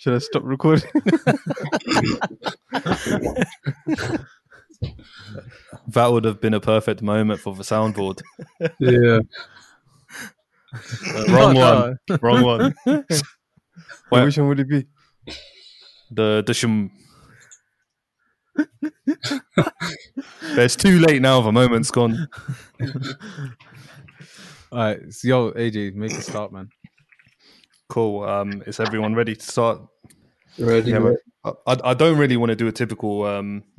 Should I stop recording? That would have been a perfect moment for the soundboard. Yeah. Wrong one. Wait, which one would it be? The shum. It's too late now. The moment's gone. All right, so, yo, AJ, make a start, man. Cool. Is everyone ready to start? Ready. Yeah, I don't really want to do a typical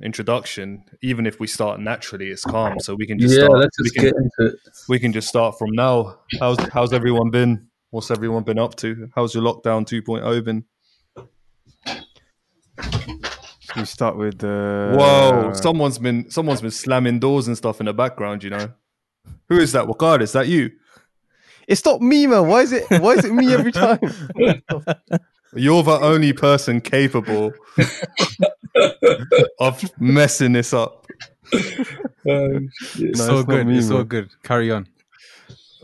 introduction. Even if we start naturally, it's calm, so we can just start. Let's get into it. We can just start from now. How's everyone been? What's everyone been up to? How's your lockdown 2.0 been? We start with. Whoa! Someone's been slamming doors and stuff in the background. You know, who is that? Wakar, is that you? It's not me, man. Why is it me every time? You're the only person capable of messing this up. It's all good. Carry on.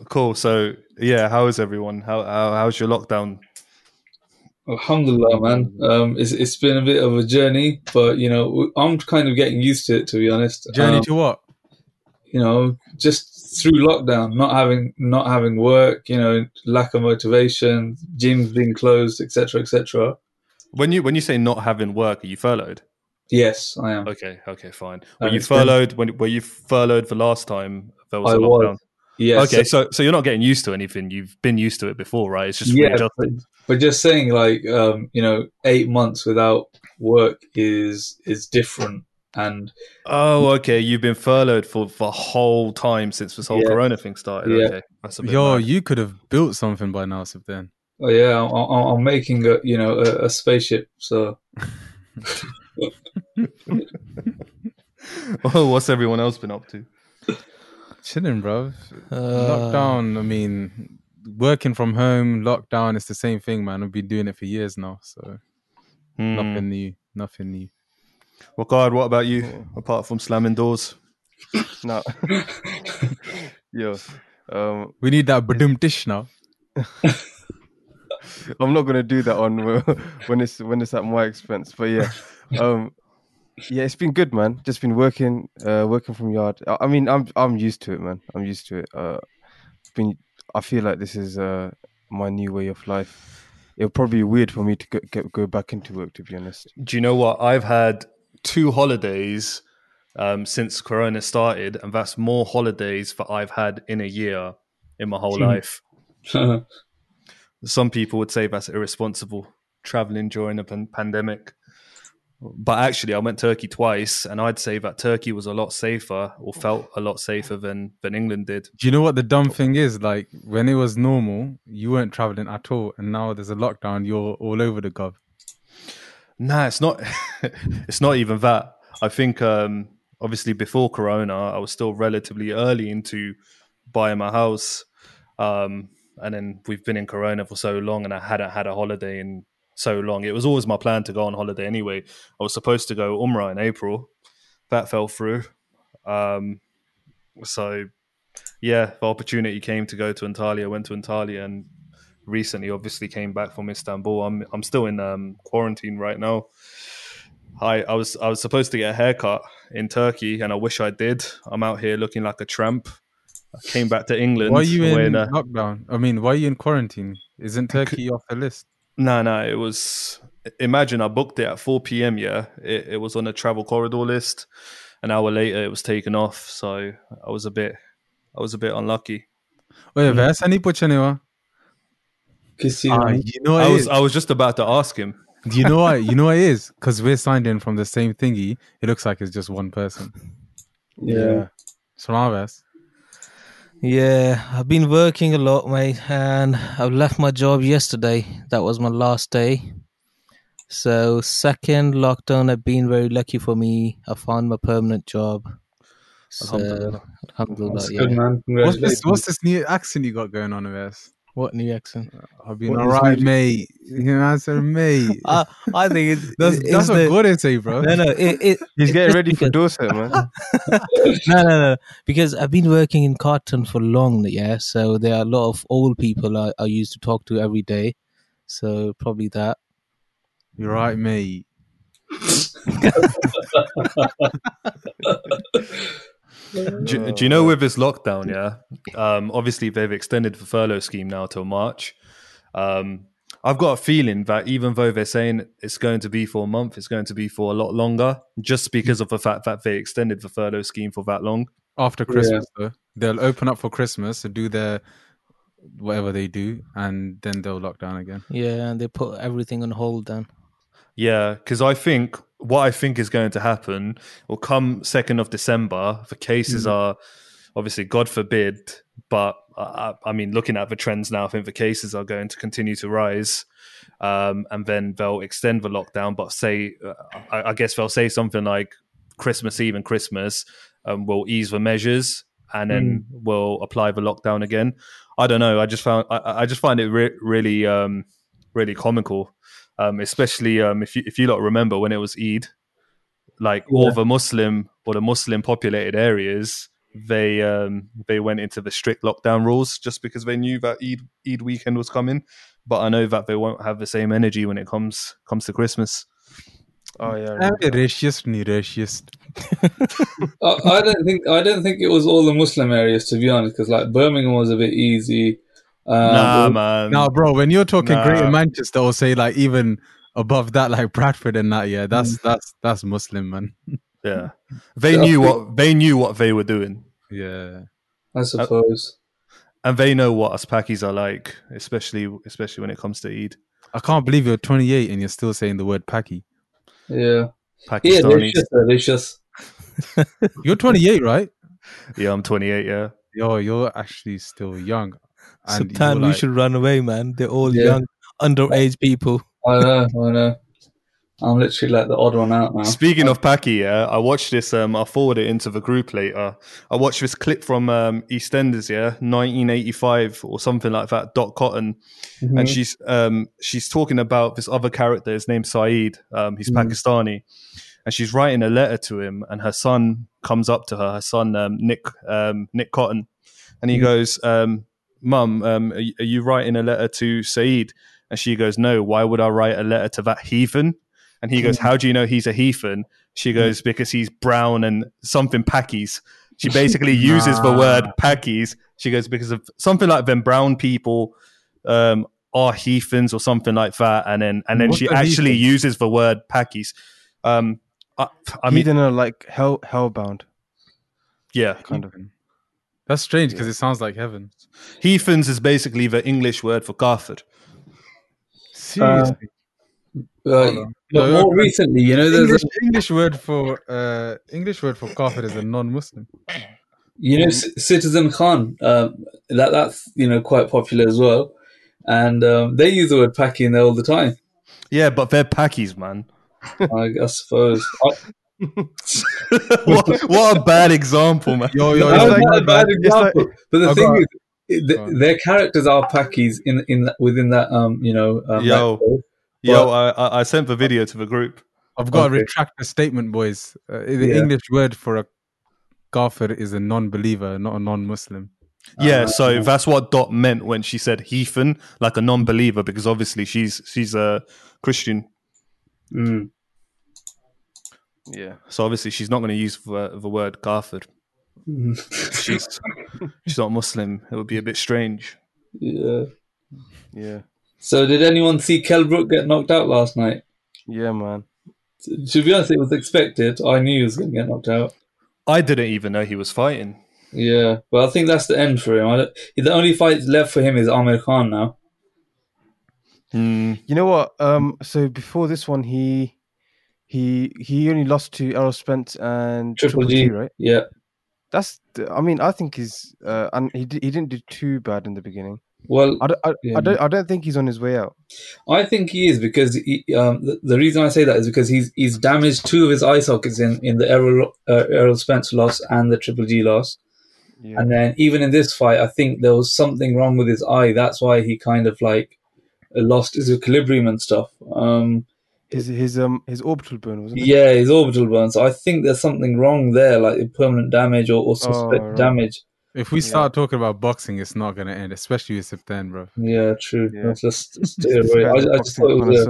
Cool. So yeah, how is everyone? How's your lockdown? Alhamdulillah, man. It's been a bit of a journey, but you know, I'm kind of getting used to it, to be honest. Journey to what? You know, just through lockdown, not having work, you know, lack of motivation, gyms being closed, etc., etc. When you say not having work, are you furloughed? Yes, I am. Okay, fine. Were you furloughed the last time there was a lockdown? Was. Yes. Okay, so you're not getting used to anything. You've been used to it before, right? It's just readjusting. But just saying, like, you know, 8 months without work is different. And oh, okay, you've been furloughed for the whole time since this whole Corona thing started. Yeah. Okay, that's a bit mad. You could have built something by now, so then. Oh yeah, I'm making a spaceship. So. Oh, what's everyone else been up to? Chilling, bruv. Lockdown, I mean, working from home, lockdown, it's the same thing, man. I've been doing it for years now, so nothing new. Well, God, what about you, apart from slamming doors? No. Yo, we need that badum tish now. I'm not going to do that when it's at my expense, but yeah. Yeah, it's been good, man. Just been working from yard. I mean, I'm used to it, man. I'm used to it. I feel like this is my new way of life. It'll probably be weird for me to go back into work, to be honest. Do you know what? I've had 2 holidays since Corona started, and that's more holidays that I've had in a year in my whole life. Some people would say that's irresponsible, traveling during a pandemic. But actually, I went Turkey twice, and I'd say that Turkey was a lot safer, or felt a lot safer than England did. Do you know what the dumb thing is? Like, when it was normal, you weren't traveling at all, and now there's a lockdown, you're all over the gov. Nah, it's not. It's not even that. I think, obviously, before Corona, I was still relatively early into buying my house, and then we've been in Corona for so long, and I hadn't had a holiday in so long. It was always my plan to go on holiday anyway. I was supposed to go Umrah in April. That fell through. So yeah, the opportunity came to go to Antalya. I went to Antalya and recently obviously came back from Istanbul. I'm still in quarantine right now. I was supposed to get a haircut in Turkey and I wish I did. I'm out here looking like a tramp. I came back to England. Why are you in lockdown? I mean, why are you in quarantine? Isn't Turkey off the list? No, it was... Imagine I booked it at 4 p.m, yeah? It was on a travel corridor list. An hour later, it was taken off. So I was a bit unlucky. Wait, where's any Pochanewa? You know I was just about to ask him. Do you know what? You know what it is? Because we're signed in from the same thingy. It looks like it's just one person. Yeah. Sramavas. Yeah, I've been working a lot, mate, and I left my job yesterday. That was my last day. So, second lockdown, I've been very lucky for me. I found my permanent job. Alhamdulillah. That's good, man. What's this new accent you got going on, Aves? What new accent? I've been alright, mate. You know, I said, mate. I think that's what Gordon say, bro. No, he's getting ready for Dorset, man. No. Because I've been working in cotton for long, yeah. So there are a lot of old people I used to talk to every day. So probably that. You're right, mate. Do you know, with this lockdown, obviously they've extended the furlough scheme now till March. I've got a feeling that even though they're saying it's going to be for a month, it's going to be for a lot longer, just because of the fact that they extended the furlough scheme for that long. After Christmas, though, they'll open up for Christmas and do their whatever they do, and then they'll lock down again. Yeah, and they put everything on hold then. Yeah, because I think what I think is going to happen will come 2nd of December. The cases are obviously, God forbid, but I mean, looking at the trends now, I think the cases are going to continue to rise. And then they'll extend the lockdown, but say, I guess they'll say something like Christmas Eve and Christmas, we'll ease the measures and then we'll apply the lockdown again. I don't know. I just find it really comical. Especially if you lot remember when it was Eid, like all the Muslim populated areas, they went into the strict lockdown rules just because they knew that Eid weekend was coming. But I know that they won't have the same energy when it comes to Christmas. Oh yeah, racist. I don't think it was all the Muslim areas, to be honest, because like Birmingham was a bit easy. Nah, bro. When you're talking Greater Manchester, or say like even above that, like Bradford and that, yeah, that's Muslim, man. Yeah, they knew what they were doing. Yeah, I suppose. And they know what us Pakis are like, especially when it comes to Eid. I can't believe you're 28 and you're still saying the word Paki. Yeah, Pakistani. Yeah, delicious. You're 28, right? Yeah, I'm 28. Yeah. Yo, you're actually still young. Sometimes we should run away, man. They're all young, underage people. I know. I'm literally like the odd one out now. Speaking of Paki, I watched this. I'll forward it into the group later. I watched this clip from EastEnders, 1985 or something like that. Dot Cotton, and she's talking about this other character. His name's Saeed. He's Pakistani, and she's writing a letter to him. And her son comes up to her. Her son, Nick Cotton, and he goes, Mum, are you writing a letter to Saeed? And she goes, no, why would I write a letter to that heathen? And he goes, how do you know he's a heathen? She goes, because he's brown and something Pakis. She basically uses the word Pakis. She goes, because of something like them brown people are heathens or something like that. And then what she actually uses the word Pakis. I mean, heathen are like hellbound. Yeah. Kind of. That's strange because it sounds like heaven. Heathens is basically the English word for kafir. Seriously. Recently, you know, there's an English word for kafir is a non-Muslim. You know, Citizen Khan, that's, you know, quite popular as well. And they use the word Paki in there all the time. Yeah, but they're Pakis, man. I suppose. what a bad example, man! Yo, it's not a bad example. But the thing is, their characters are Pakis within that. I sent the video to the group. I've got to retract the statement, boys. The English word for a kafir is a non-believer, not a non-Muslim. Yeah, so that's what Dot meant when she said heathen, like a non-believer, because obviously she's a Christian. Mm. Yeah, so obviously she's not going to use the word kafir. She's not Muslim. It would be a bit strange. Yeah. So did anyone see Kell Brook get knocked out last night? Yeah, man. To be honest, it was expected. I knew he was going to get knocked out. I didn't even know he was fighting. Yeah, but I think that's the end for him. The only fight left for him is Amir Khan now. Mm. You know what? So before this one, he only lost to Errol Spence and Triple G, right? Yeah, I think he's and he didn't do too bad in the beginning. Well, I don't think he's on his way out. I think he is because the reason I say that is because he's damaged two of his eye sockets in the Errol Spence loss and the Triple G loss, and then even in this fight, I think there was something wrong with his eye. That's why he kind of like lost his equilibrium and stuff. His orbital burn, wasn't it? Yeah, his orbital burn. So I think there's something wrong there, like permanent damage or suspect damage. If we start talking about boxing, it's not going to end, especially in September. Yeah, true. Yeah. Just stay away. I just thought it was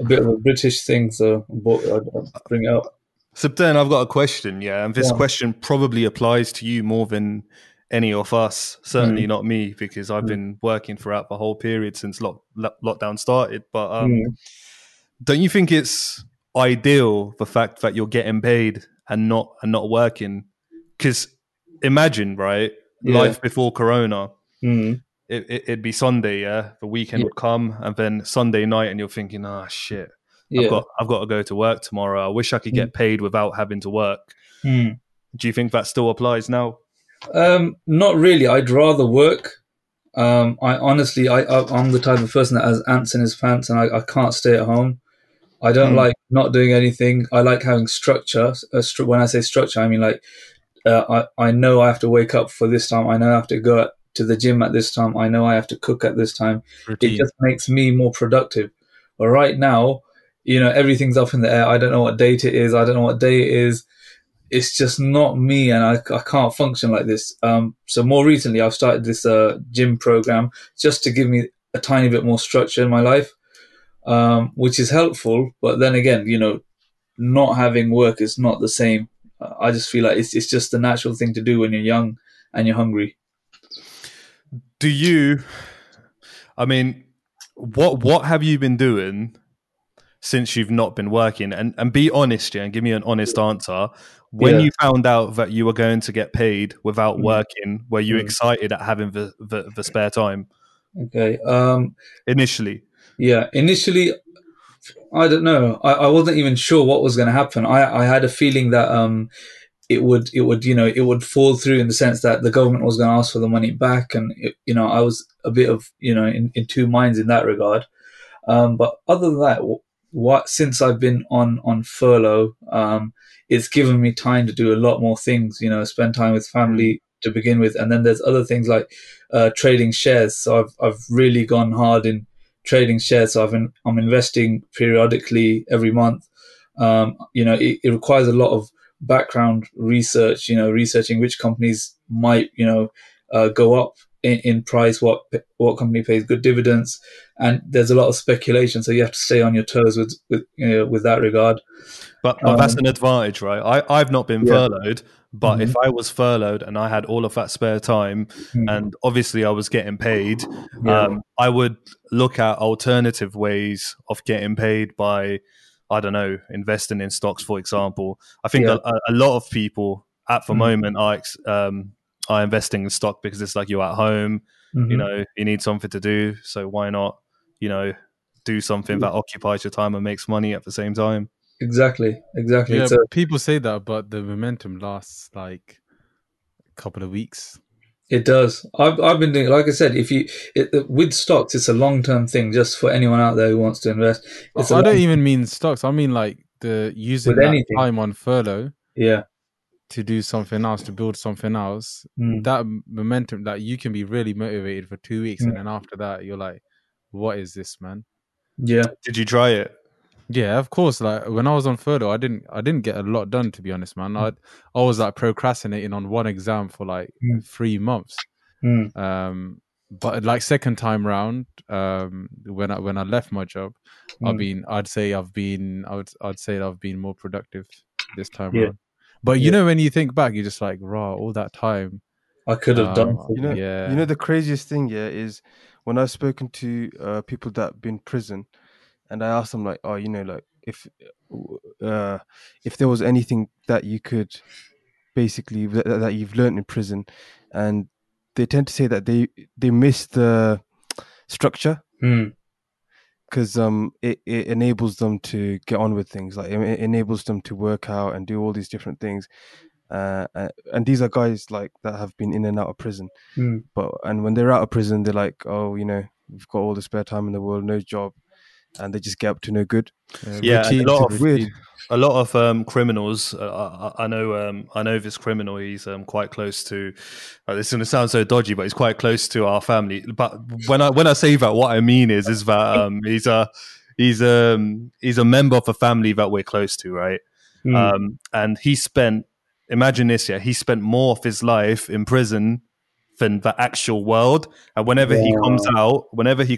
a bit of a British thing, so I'll bring it up. Sipten, I've got a question, and this question probably applies to you more than any of us, certainly not me, because I've been working throughout the whole period since lockdown started. But don't you think it's ideal, the fact that you're getting paid and not working? Because imagine, right, life before Corona, it'd be Sunday, the weekend would come, and then Sunday night, and you're thinking, ah, shit. I've got to go to work tomorrow. I wish I could get paid without having to work. Do you think that still applies now? Not really. I'd rather work. I'm the type of person that has ants in his pants, and I can't stay at home. I don't like not doing anything. I like having structure. When I say structure, I mean like I know I have to wake up for this time. I know I have to go to the gym at this time. I know I have to cook at this time. Routine. It just makes me more productive. But right now, you know, everything's up in the air. I don't know what date it is. I don't know what day it is. It's just not me, and I can't function like this. So more recently, I've started this gym program just to give me a tiny bit more structure in my life, which is helpful. But then again, you know, not having work is not the same. I just feel like it's just the natural thing to do when you're young and you're hungry. Do you? I mean, what have you been doing since you've not been working? And be honest, and give me an honest answer. When you found out that you were going to get paid without working, were you excited at having the spare time? Okay. Initially. Yeah. Initially, I don't know. I wasn't even sure what was going to happen. I had a feeling that it would fall through, in the sense that the government was going to ask for the money back. And, I was a bit of, in two minds in that regard. But other than that, since I've been on furlough, it's given me time to do a lot more things, spend time with family to begin with. And then there's other things like trading shares. So I've really gone hard in trading shares. So I'm investing periodically every month. It requires a lot of background research, researching which companies might, go up in price, what company pays good dividends, and there's a lot of speculation, so you have to stay on your toes with that regard. But that's an advantage, right? I've not been furloughed, but if I was furloughed and I had all of that spare time, and obviously I was getting paid, I would look at alternative ways of getting paid by, I don't know, investing in stocks, for example. I think a lot of people at the moment are investing in stock, because it's like you're at home, you need something to do. So why not, do something that occupies your time and makes money at the same time? Exactly. Yeah, people say that, but the momentum lasts like a couple of weeks. It does. I've been doing, like I said, with stocks, it's a long-term thing, just for anyone out there who wants to invest. I don't even mean stocks. I mean like using that time on furlough. Yeah. To do something else, to build something else, that momentum, that you can be really motivated for 2 weeks, and then after that you're like, what is this, man? Yeah. Did you try it? Yeah, of course. Like when I was on furlough, I didn't get a lot done, to be honest, man. I was like procrastinating on one exam for like 3 months. But like second time round, when I left my job, I'd say I've been more productive this time around. But you know, when you think back, you're just like, "Raw, all that time I could have done." You know, the craziest thing, is when I've spoken to people that have been in prison, and I asked them, like, "Oh, like if there was anything that you could basically that you've learned in prison," and they tend to say that they miss the structure. Because it enables them to get on with things. Like it enables them to work out and do all these different things. And these are guys like that have been in and out of prison. But when they're out of prison, they're like, oh, we've got all the spare time in the world, no job, and they just get up to no good. A lot of criminals. I know this criminal. He's quite close to. This is going to sound so dodgy, but he's quite close to our family. But when I say that, what I mean is that he's a member of a family that we're close to, right? And he spent more of his life in prison than the actual world. And whenever he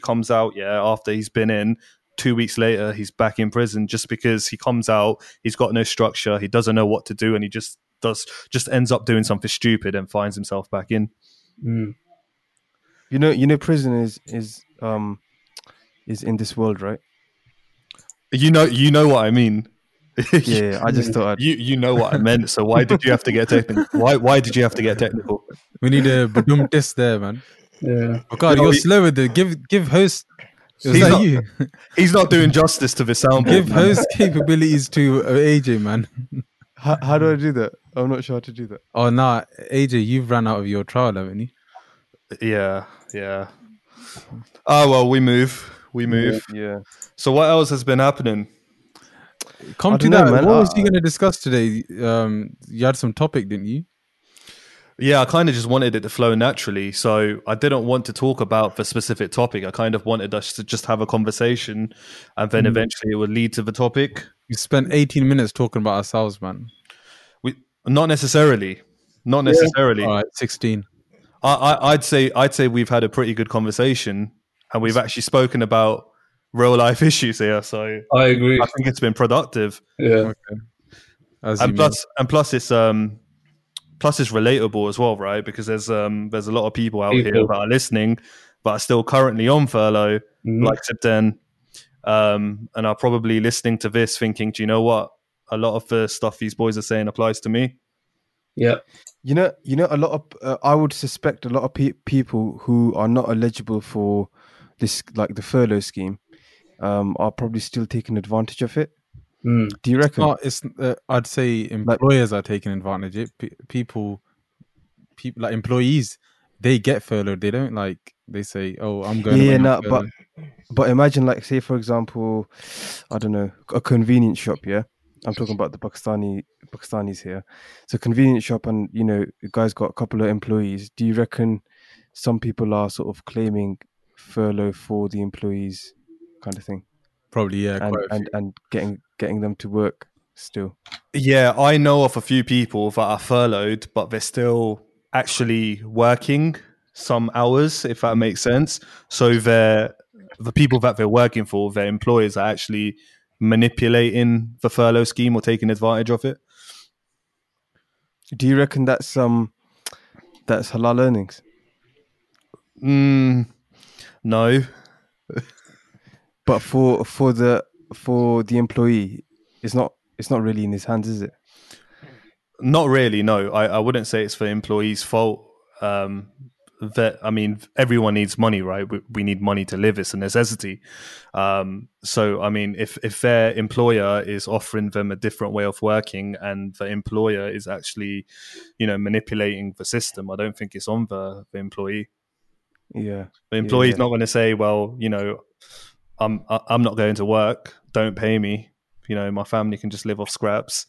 comes out, after he's been in, 2 weeks later, he's back in prison just because he comes out, he's got no structure, he doesn't know what to do, and he just ends up doing something stupid and finds himself back in. Mm. You know, prison is in this world, right? You know what I mean. Yeah, I just thought you know what I meant. So why did you have to get technical? Why did you have to get technical? We need a boom test there, man. Yeah. Oh God, you're slow with the give host. He's not doing justice to the soundboard. Give host capabilities to AJ, man. How do I do that? I'm not sure how to do that. Oh nah, AJ, you've run out of your trial, haven't you? Yeah. Oh well, we move. Yeah. So what else has been happening? Come to that, man. What was you going to discuss today? You had some topic, didn't you? Yeah, I kind of just wanted it to flow naturally. So I didn't want to talk about the specific topic. I kind of wanted us to just have a conversation, and then eventually it would lead to the topic. We spent 18 minutes talking about ourselves, man. Not necessarily. All right, 16. I'd say we've had a pretty good conversation, and we've actually spoken about real life issues here, so I agree. I think it's been productive. Yeah, okay. Plus it's relatable as well, right? Because there's a lot of people out here that are listening, but are still currently on furlough, like Sipden, and are probably listening to this thinking, do you know what? A lot of the stuff these boys are saying applies to me. Yeah, you know, a lot of I would suspect a lot of people who are not eligible for this, like the furlough scheme. Are probably still taking advantage of it. Mm. Do you reckon? I'd say employers are taking advantage of it. People like employees, they get furloughed. They don't like. They say, "Oh, I'm going." Yeah, no, but imagine, like, say for example, I don't know, a convenience shop. Yeah, I'm talking about the Pakistanis here. So convenience shop, and you know, the guy's got a couple of employees. Do you reckon some people are sort of claiming furlough for the employees? Kind of thing, probably, yeah, and getting them to work still. Yeah, I know of a few people that are furloughed, but they're still actually working some hours, if that makes sense. So the people that they're working for, their employers are actually manipulating the furlough scheme or taking advantage of it. Do you reckon that's halal earnings? No. But for the employee, it's not really in his hands, is it? Not really, no. I wouldn't say it's the employee's fault. Everyone needs money, right? We need money to live. It's a necessity. So, I mean, if their employer is offering them a different way of working, and the employer is actually, you know, manipulating the system, I don't think it's on the employee. Yeah, the employee's not going to say, well, you know, I'm not going to work, don't pay me, you know, my family can just live off scraps.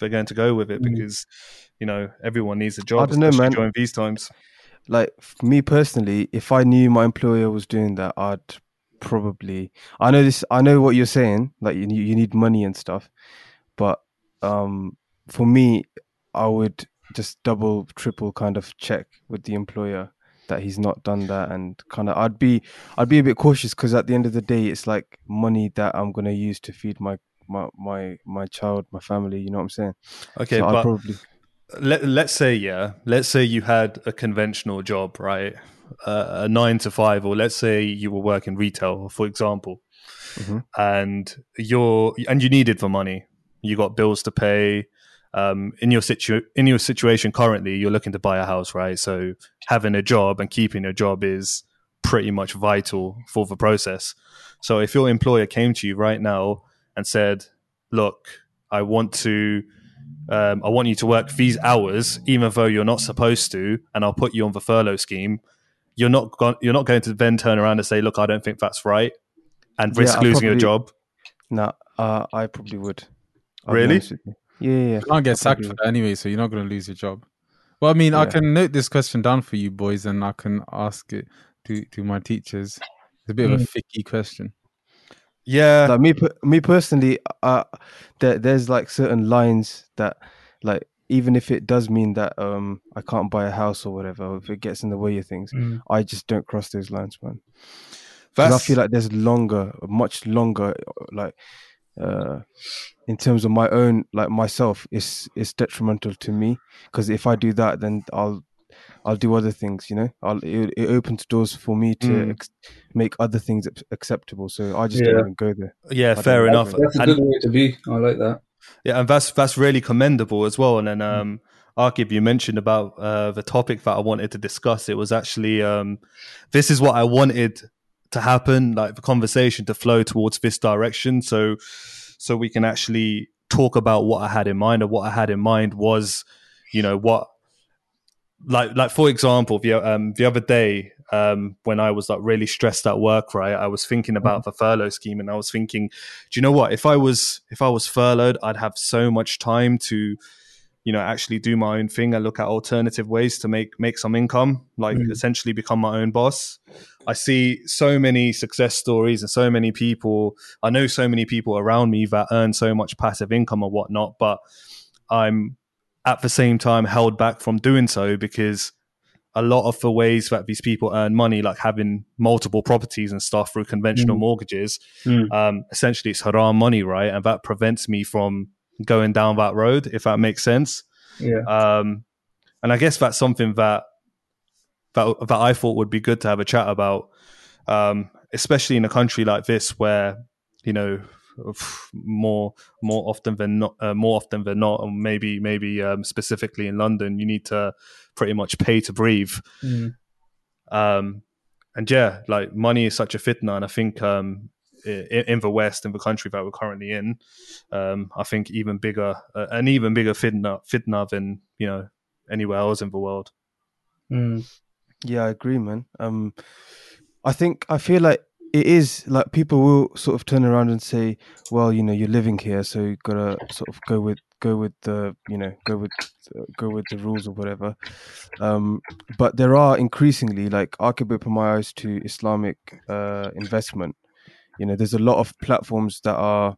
They're going to go with it because, you know, everyone needs a job, I don't especially know, man. During these times. Like, for me personally, if I knew my employer was doing that, I'd probably... I know what you're saying, like you need money and stuff, but for me, I would just double, triple kind of check with the employer that he's not done that, and kind of I'd be a bit cautious, because at the end of the day, it's like money that I'm going to use to feed my child, my family, you know what I'm saying? Okay, so but probably... let's say you had a conventional job, right? A 9 to 5, or let's say you were working retail, for example, and you needed the money, you got bills to pay. In your situation currently, you're looking to buy a house, right? So having a job and keeping a job is pretty much vital for the process. So if your employer came to you right now and said, look, I want you to work these hours, even though you're not supposed to, and I'll put you on the furlough scheme, you're not going to then turn around and say, look, I don't think that's right, and risk losing your job. No, I probably would. Really? Yeah, you can't get sacked for that anyway, so you're not going to lose your job. Well, I mean, I can note this question down for you boys, and I can ask it to my teachers. It's a bit of a ficky question. Yeah, like me personally, there's like certain lines that, like, even if it does mean that I can't buy a house or whatever, if it gets in the way of things, I just don't cross those lines, man. Because I feel like there's longer, much longer, like in terms of my own, like myself, it's detrimental to me. Because if I do that, then I'll do other things, you know. It opens doors for me to make other things acceptable. So I just don't even go there. Yeah, fair enough. That's a good way to be. I like that. Yeah, and that's really commendable as well. And then Akib, you mentioned about the topic that I wanted to discuss. It was actually this is what I wanted to happen, like the conversation to flow towards this direction. So we can actually talk about what I had in mind. And what I had in mind was, you know, what. Like for example, the other day when I was like really stressed at work, right? I was thinking about the furlough scheme, and I was thinking, do you know what? If I was furloughed, I'd have so much time to, you know, actually do my own thing. I look at alternative ways to make some income, like essentially become my own boss. I see so many success stories and so many people. I know so many people around me that earn so much passive income or whatnot, but I'm at the same time held back from doing so because a lot of the ways that these people earn money, like having multiple properties and stuff through conventional mortgages, essentially it's haram money, right? And that prevents me from going down that road, if that makes sense. Yeah. And I guess that's something that I thought would be good to have a chat about, especially in a country like this where, you know, more often than not, and maybe specifically in London, you need to pretty much pay to breathe. And yeah, like money is such a fitna, and I think in the West, in the country that we're currently in, I think an even bigger fitna than, you know, anywhere else in the world. Yeah, I agree, man. I feel like it is like people will sort of turn around and say, well, you know, you're living here, so you gotta sort of go with the rules or whatever. But there are increasingly, like, Akib opened my eyes to Islamic investment. You know, there's a lot of platforms that are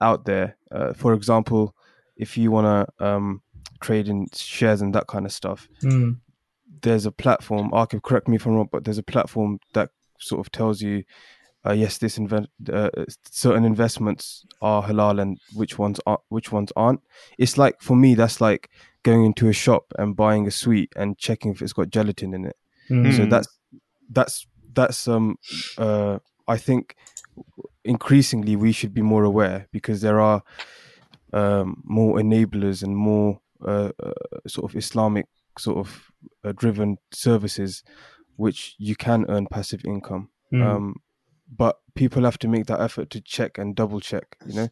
out there. For example, if you wanna trade in shares and that kind of stuff, there's a platform, Akib, correct me if I'm wrong, but there's a platform that sort of tells you, yes, this certain investments are halal and which ones aren't. It's like, for me, that's like going into a shop and buying a sweet and checking if it's got gelatin in it. So that's I think increasingly we should be more aware, because there are more enablers and more sort of Islamic sort of driven services which you can earn passive income. But people have to make that effort to check and double check, you know?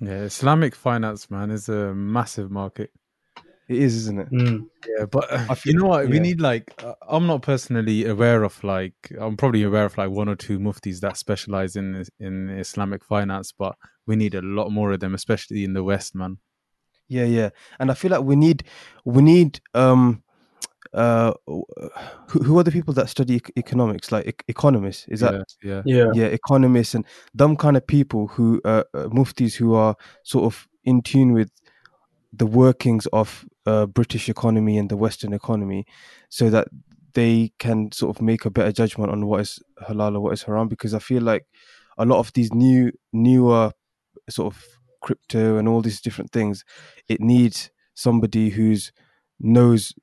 Yeah, Islamic finance, man, is a massive market. It is, isn't it? Yeah, but feel, you know what? Yeah. We need, like, I'm not personally aware of, like, I'm probably aware of, like, one or two muftis that specialize in Islamic finance, but we need a lot more of them, especially in the West, man. Yeah, yeah. And I feel like we need who are the people that study economics, like economists? Is that economists and them kind of people who muftis who are sort of in tune with the workings of British economy and the Western economy, so that they can sort of make a better judgment on what is halal or what is haram. Because I feel like a lot of these newer sort of crypto and all these different things, it needs somebody who's knows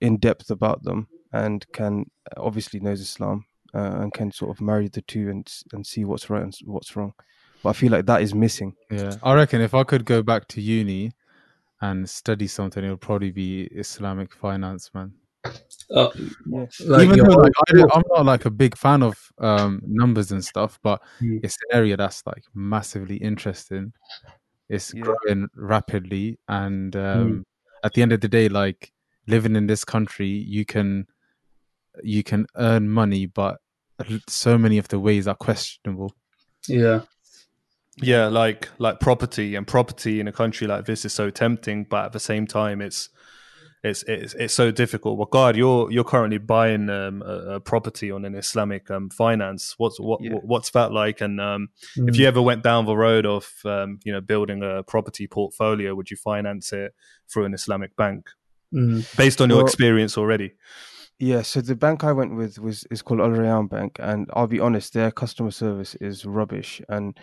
in depth about them and can obviously knows Islam and can sort of marry the two and see what's right and what's wrong. But I feel like that is missing. Yeah, I reckon if I could go back to uni and study something, it would probably be Islamic finance, man. Like, even though, like, I'm not like a big fan of numbers and stuff, but it's an area that's like massively interesting. It's growing rapidly, and at the end of the day, like, living in this country, you can earn money, but so many of the ways are questionable. Yeah, like property in a country like this is so tempting, but at the same time, it's It's so difficult. Waqar, you're currently buying a property on an Islamic finance. What's that like? And if you ever went down the road of building a property portfolio, would you finance it through an Islamic bank based on your experience already? Yeah, so the bank I went with is called Al Rayan Bank, and I'll be honest, their customer service is rubbish. And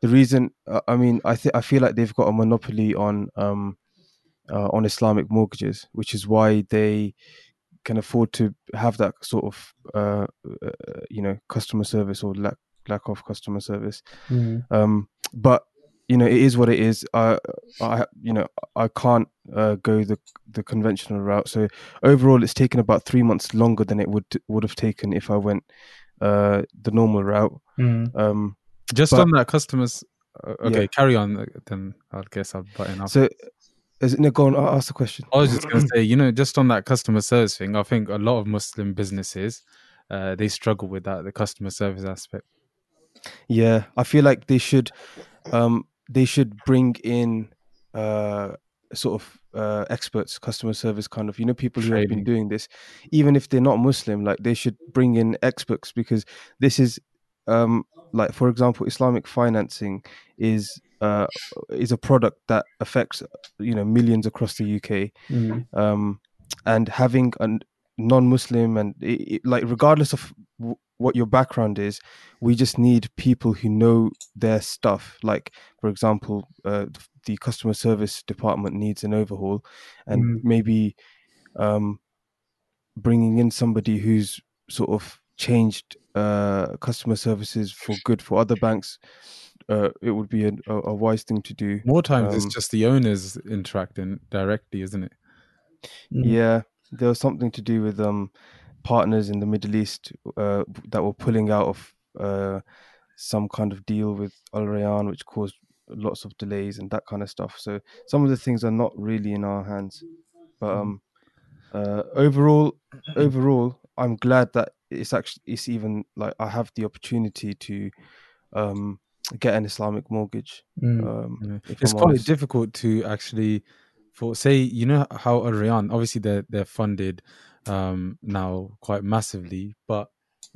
the reason, I feel like they've got a monopoly on Islamic mortgages, which is why they can afford to have that sort of, customer service or lack of customer service. But it is what it is. I can't go the conventional route. So overall, it's taken about 3 months longer than it would have taken if I went the normal route. On that customers, carry on. Then I guess I'll button up. So. Go on, I'll ask the question. I was just going to say, just on that customer service thing, I think a lot of Muslim businesses, they struggle with that, the customer service aspect. Yeah, I feel like they should bring in experts, customer service kind of, people who have been doing this, even if they're not Muslim, like they should bring in experts, because this is, like for example, Islamic financing is a product that affects millions across the UK, and having a non-Muslim and regardless of what your background is, we just need people who know their stuff. Like for example, the customer service department needs an overhaul, and maybe bringing in somebody who's sort of changed customer services for good for other banks. It would be a wise thing to do. More times it's just the owners interacting directly, isn't it? Yeah, there was something to do with partners in the Middle East that were pulling out of some kind of deal with Al Rayan, which caused lots of delays and that kind of stuff. So some of the things are not really in our hands. But overall, I'm glad that it's even like I have the opportunity to get an Islamic mortgage. It's quite difficult to actually, for say, how Al Rayan, obviously they're funded now quite massively, but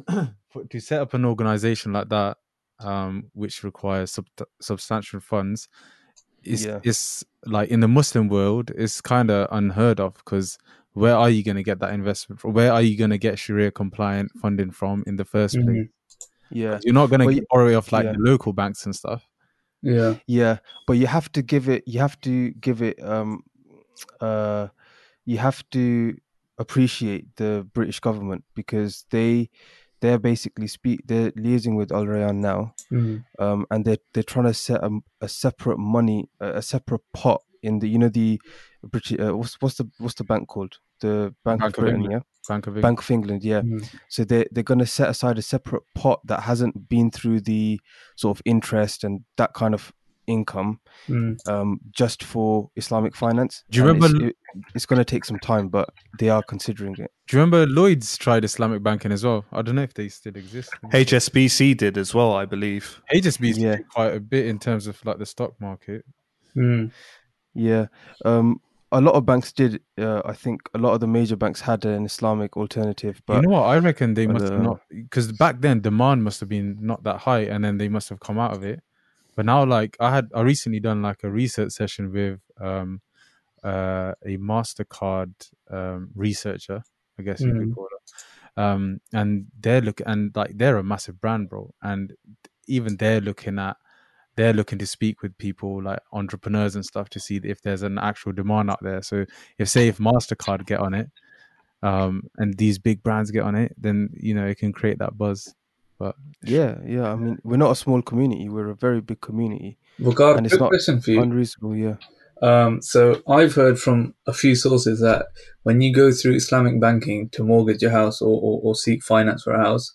to set up an organization like that, which requires substantial funds, it's like in the Muslim world, it's kind of unheard of, because where are you going to get that investment from? Where are you going to get Sharia compliant funding from in the first place? Yeah, you're not going to borrow off the local banks and stuff. Yeah, but you have to give it. You have to appreciate the British government, because they're basically they're liaising with Al Rayan now, and they're trying to set a separate money, a separate pot in the the British. What's the bank called? The Bank of England, yeah. So they're going to set aside a separate pot that hasn't been through the sort of interest and that kind of income, just for Islamic finance. Do you remember? It's going to take some time, but they are considering it. Do you remember Lloyd's tried Islamic banking as well? I don't know if they still exist. HSBC did as well, I believe. HSBC did quite a bit in terms of like the stock market. Yeah. A lot of banks did. I think a lot of the major banks had an Islamic alternative. But you know what? I reckon they must have not, because back then demand must have been not that high, and then they must have come out of it. But now, like I recently done like a research session with a MasterCard researcher, I guess you could call it, and they're a massive brand, bro, and even they're looking to speak with people like entrepreneurs and stuff to see if there's an actual demand out there. So if MasterCard get on it, and these big brands get on it, then, it can create that buzz. But yeah. I mean, we're not a small community. We're a very big community. Waqar, and it's not unreasonable, yeah. So I've heard from a few sources that when you go through Islamic banking to mortgage your house or seek finance for a house,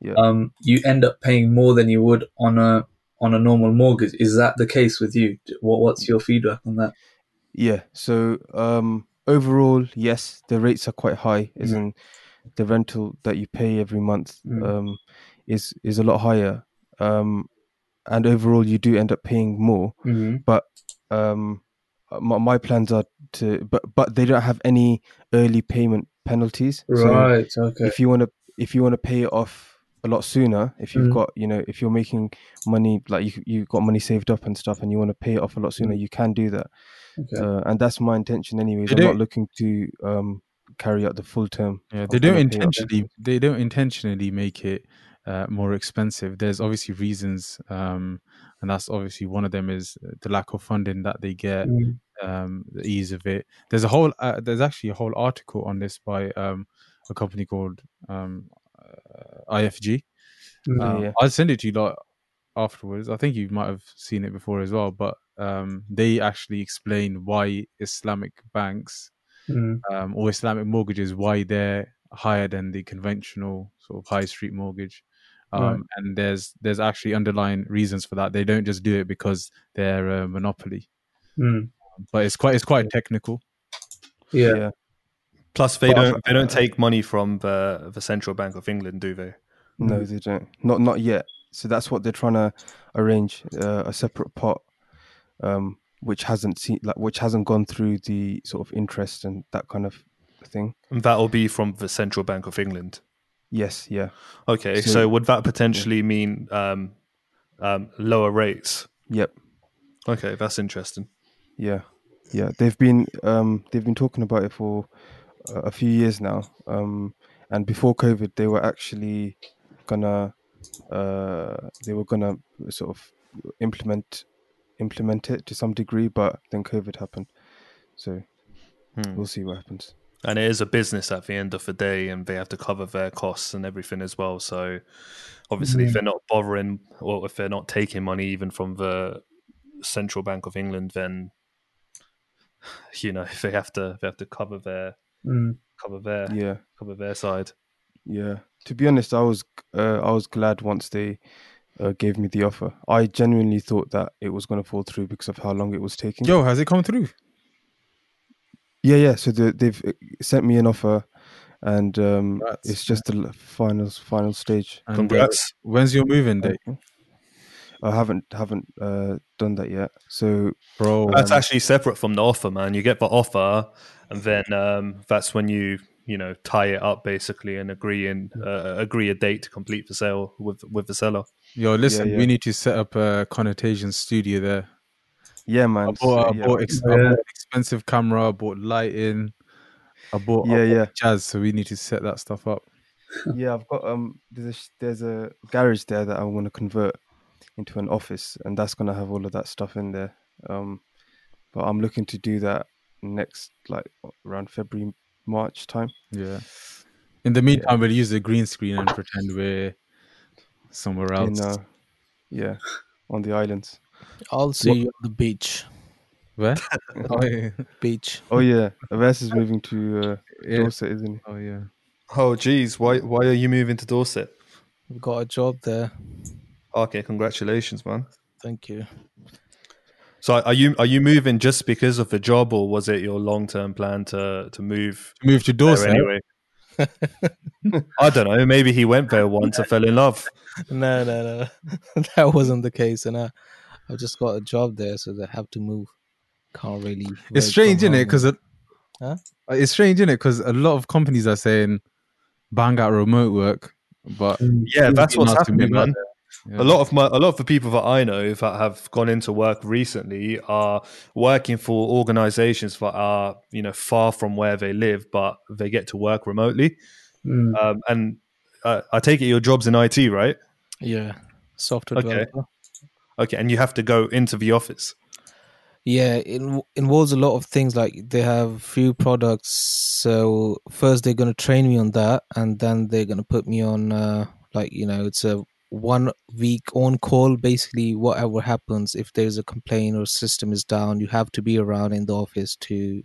you end up paying more than you would on a normal mortgage. Is that the case with you? What's your feedback on that? Yeah, so overall, yes, the rates are quite high, as in the rental that you pay every month is a lot higher, and overall you do end up paying more, but my plans are to, but they don't have any early payment penalties. Right. So okay. If you want to pay it off a lot sooner, if you've got, you know, if you're making money, like you've got money saved up and stuff, and you want to pay it off a lot sooner, you can do that. Okay. And that's my intention, anyways. I'm not looking to carry out the full term. Yeah, they don't intentionally make it more expensive. There's obviously reasons, and that's obviously one of them is the lack of funding that they get, the ease of it. There's a whole, there's actually a whole article on this by a company called IFG. Yeah. I'll send it to you like afterwards. I think you might have seen it before as well, but they actually explain why Islamic banks or Islamic mortgages, why they're higher than the conventional sort of high street mortgage. Right. And there's actually underlying reasons for that. They don't just do it because they're a monopoly. But it's quite technical. Yeah. Plus, they don't take money from the Central Bank of England, do they? No, they don't. Not yet. So that's what they're trying to arrange, a separate pot, which hasn't gone through the sort of interest and that kind of thing. And that'll be from the Central Bank of England. Yes. Yeah. Okay. So would that potentially mean lower rates? Yep. Okay, that's interesting. Yeah. They've been talking about it for a few years now. And before COVID, they were actually gonna sort of implement it to some degree, but then COVID happened. So we'll see what happens. And it is a business at the end of the day, and they have to cover their costs and everything as well. So obviously if they're not bothering, or if they're not taking money even from the Central Bank of England, then you know, they have to cover their cover their side. Yeah. To be honest, I was glad once they gave me the offer. I genuinely thought that it was going to fall through because of how long it was taking. Yo, has it come through? Yeah. So they've sent me an offer, and it's just the final stage. And congrats. When's your move-in date? I haven't done that yet. So, bro, that's actually separate from the offer, man. You get the offer, and then that's when you tie it up basically and agree a date to complete the sale with the seller. Yo, listen, we need to set up a connotation studio there. Yeah, man. I bought expensive camera. I bought lighting. I bought jazz. So we need to set that stuff up. Yeah, I've got there's a garage there that I want to convert into an office, and that's going to have all of that stuff in there. But I'm looking to do that next, like around February, March time. Yeah. In the meantime, we'll use the green screen and pretend we're somewhere else. On the islands. I'll see you on the beach. Where? Beach. Oh, yeah. Avess is moving to Dorset, isn't he? Oh, yeah. Oh, geez. Why are you moving to Dorset? We've got a job there. Okay, congratulations, man. Thank you. So are you moving just because of the job, or was it your long-term plan to move to Dorset anyway? I don't know. Maybe he went there once and fell in love. No. That wasn't the case, and I've just got a job there, so I have to move. Can't really. It's strange, isn't it? Because a lot of companies are saying bang out remote work, but yeah, that's what's happening, man. Yeah. A lot of the people that I know that have gone into work recently are working for organizations that are, you know, far from where they live, but they get to work remotely. And I take it your job's in IT, right? Yeah, software developer. Okay, and you have to go into the office. Yeah, it involves a lot of things. Like they have few products, so first they're going to train me on that, and then they're going to put me on, it's a 1 week on call. Basically, whatever happens, if there's a complaint or system is down, you have to be around in the office to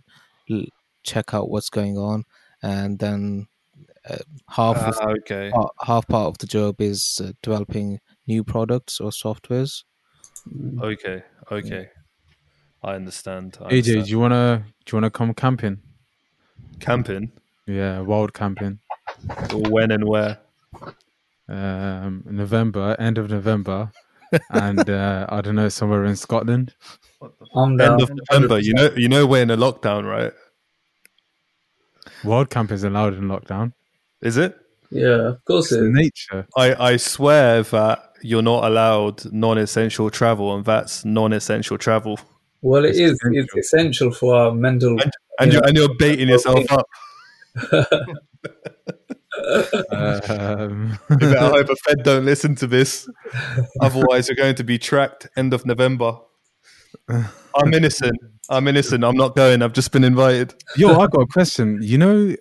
check out what's going on. And then half part of the job is developing new products or softwares. Okay. I understand. AJ, do you wanna come camping? Camping? Yeah, wild camping. When and where? November, end of November, and I don't know, somewhere in Scotland. What the on the end of November. 100%. You know, we're in a lockdown, right? World Cup is allowed in lockdown. Is it? Yeah, of course it is. Nature. I swear that you're not allowed non-essential travel, and that's non-essential travel. Well, it's essential. It's essential for our mental... And you're baiting yourself up. I hope the Fed don't listen to this. Otherwise, you're going to be tracked end of November. I'm innocent. I'm not going. I've just been invited. Yo, I've got a question. You know...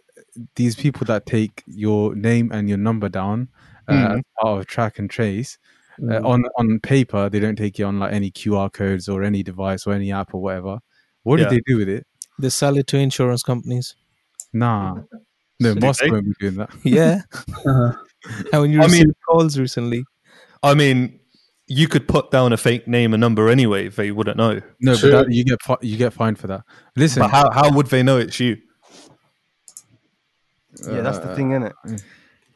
these people that take your name and your number down as part of track and trace on paper, they don't take you on like any QR codes or any device or any app or whatever. What do they do with it? They sell it to insurance companies. Nah, no, Moscow won't be doing that. Yeah, and when you receive calls recently, I mean, you could put down a fake name and number anyway; they wouldn't know. No, true. But you get fined for that. Listen, but how would they know it's you? Yeah, that's the thing, isn't it?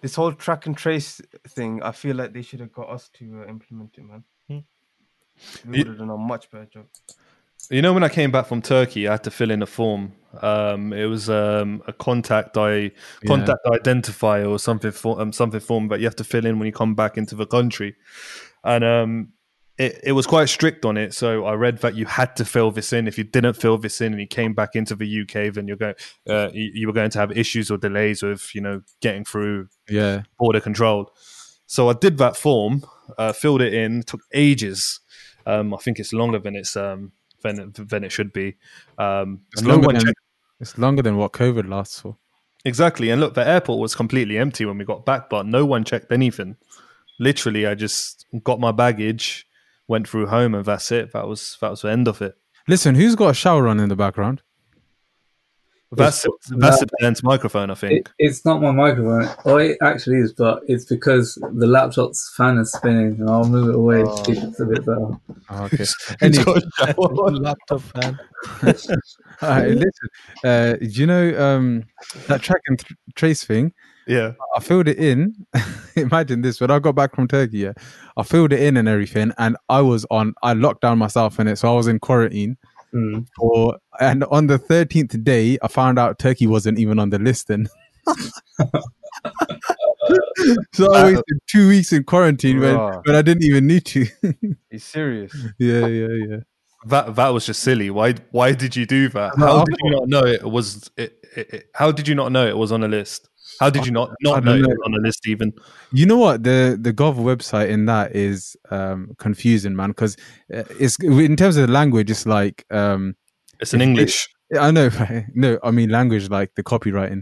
This whole track and trace thing, I feel like they should have got us to implement it, man. We would have done a much better job. You know, when I came back from Turkey, I had to fill in a form. It was a contact identifier or something form that you have to fill in when you come back into the country, and it was quite strict on it. So I read that you had to fill this in. If you didn't fill this in and you came back into the UK, then you were going to have issues or delays with, getting through border control. So I did that form, filled it in, took ages. I think it's longer than it should be. It's longer than what COVID lasts for. Exactly. And look, the airport was completely empty when we got back, but no one checked anything. Literally, I just got my baggage, went through home, and that's it. That was the end of it. Listen, who's got a shower on in the background? That's the band's microphone, I think. It's not my microphone. Oh, it actually is, but it's because the laptop's fan is spinning, and I'll move it away to keep it a bit better. Oh, okay. Laptop fan. All right, listen. Do you know that track and trace thing? Yeah. I filled it in. Imagine this. When I got back from Turkey, I filled it in and everything, and I locked down myself in it, so I was in quarantine. And on the 13th day, I found out Turkey wasn't even on the list then. So I wasted 2 weeks in quarantine when I didn't even need to. He's serious. Yeah. That was just silly. Why did you do that? How did you not know it was on a list? How did you not know it on the list even? You know what? The Gov website in that is confusing, man, because it's, in terms of the language, it's like... it's in English. I know. Right? No, I mean language, like the copywriting.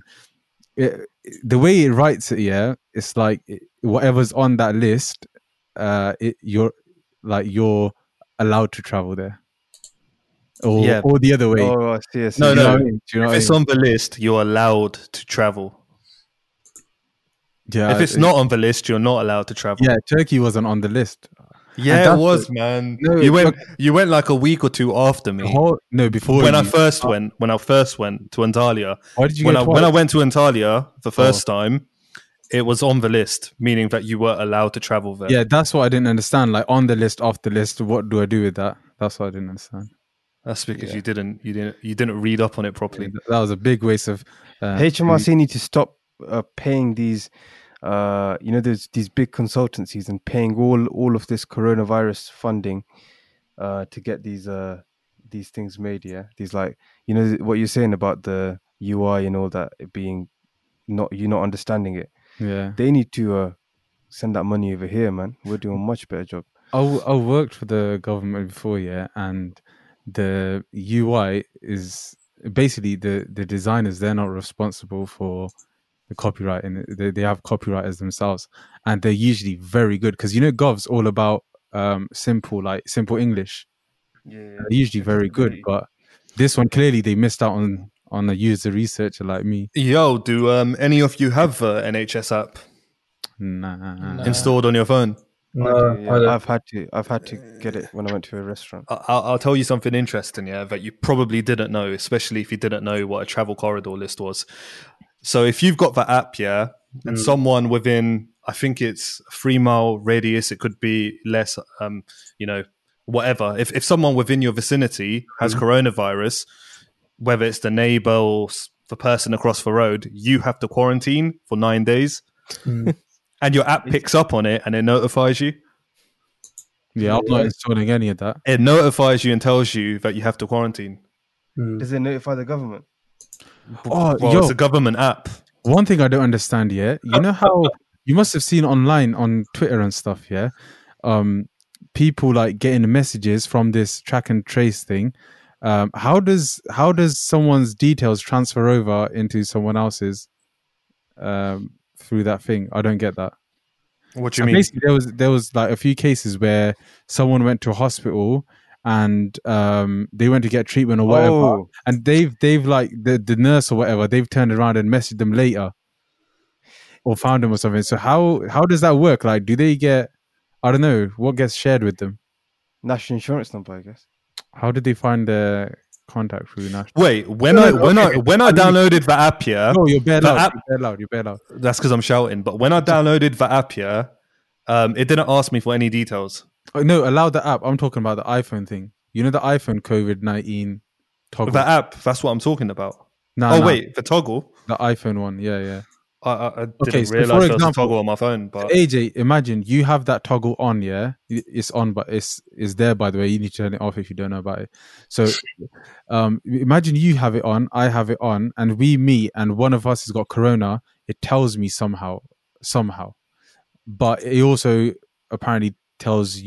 The way it writes it, it's like whatever's on that list, you're allowed to travel there. Or the other way. Oh, yes. No. If it's on the list, you're allowed to travel. Yeah, if it's not on the list, you're not allowed to travel. Yeah, Turkey wasn't on the list. Yeah, it was, man. No, you went like a week or two after me. Before when you. When I first went to Antalya. Why did you go twice? When I went to Antalya the first time, it was on the list, meaning that you were allowed to travel there. Yeah, that's what I didn't understand. Like on the list, off the list. What do I do with that? That's what I didn't understand. That's because you didn't read up on it properly. Yeah, that was a big waste of. HMRC need to stop. Paying these there's these big consultancies and paying all of this coronavirus funding to get these things made, these, like, what you're saying about the UI and all that, it being not understanding it. They need to send that money over here, man. We're doing a much better job. I worked for the government before, and the UI is basically the designers. They're not responsible for the copyright, and they have copywriters themselves, and they're usually very good because Gov's all about simple English. They're usually very good, but this one clearly they missed out on a user researcher like me. Yo, do any of you have an NHS app? Nah. Installed on your phone? No, I've had to get it when I went to a restaurant. I'll tell you something interesting, that you probably didn't know, especially if you didn't know what a travel corridor list was. So if you've got that app, and someone within, I think it's 3-mile radius, it could be less, whatever. If someone within your vicinity has coronavirus, whether it's the neighbor or the person across the road, you have to quarantine for 9 days. And your app picks up on it and it notifies you. Yeah, I'm not installing any of that. It notifies you and tells you that you have to quarantine. Does it notify the government? Oh, well, it's a government app. One thing I don't understand yet, you know how you must have seen online on Twitter and stuff, yeah? People like getting messages from this track and trace thing. How does someone's details transfer over into someone else's through that thing? I don't get that. What do you mean? Basically, there was like a few cases where someone went to a hospital and they went to get treatment or whatever, and they've like the nurse or whatever, they've turned around and messaged them later or found them or something. So how does that work? Like, do they get, I don't know, what gets shared with them? National insurance number, I guess. How did they find their contact through national? Wait, when I downloaded the app, yeah. No, you're bare loud. That's because I'm shouting. But when I downloaded the app, yeah, it didn't ask me for any details. Oh, no, allow the app. I'm talking about the iPhone thing. You know the iPhone COVID-19 toggle. The app. That's what I'm talking about. Wait, the toggle. The iPhone one. Yeah, yeah. I didn't realize there was a toggle on my phone. But AJ, imagine you have that toggle on, yeah? It's on, but it's there, by the way. You need to turn it off if you don't know about it. So imagine you have it on, I have it on, and we meet, and one of us has got corona. It tells me somehow. But it also apparently tells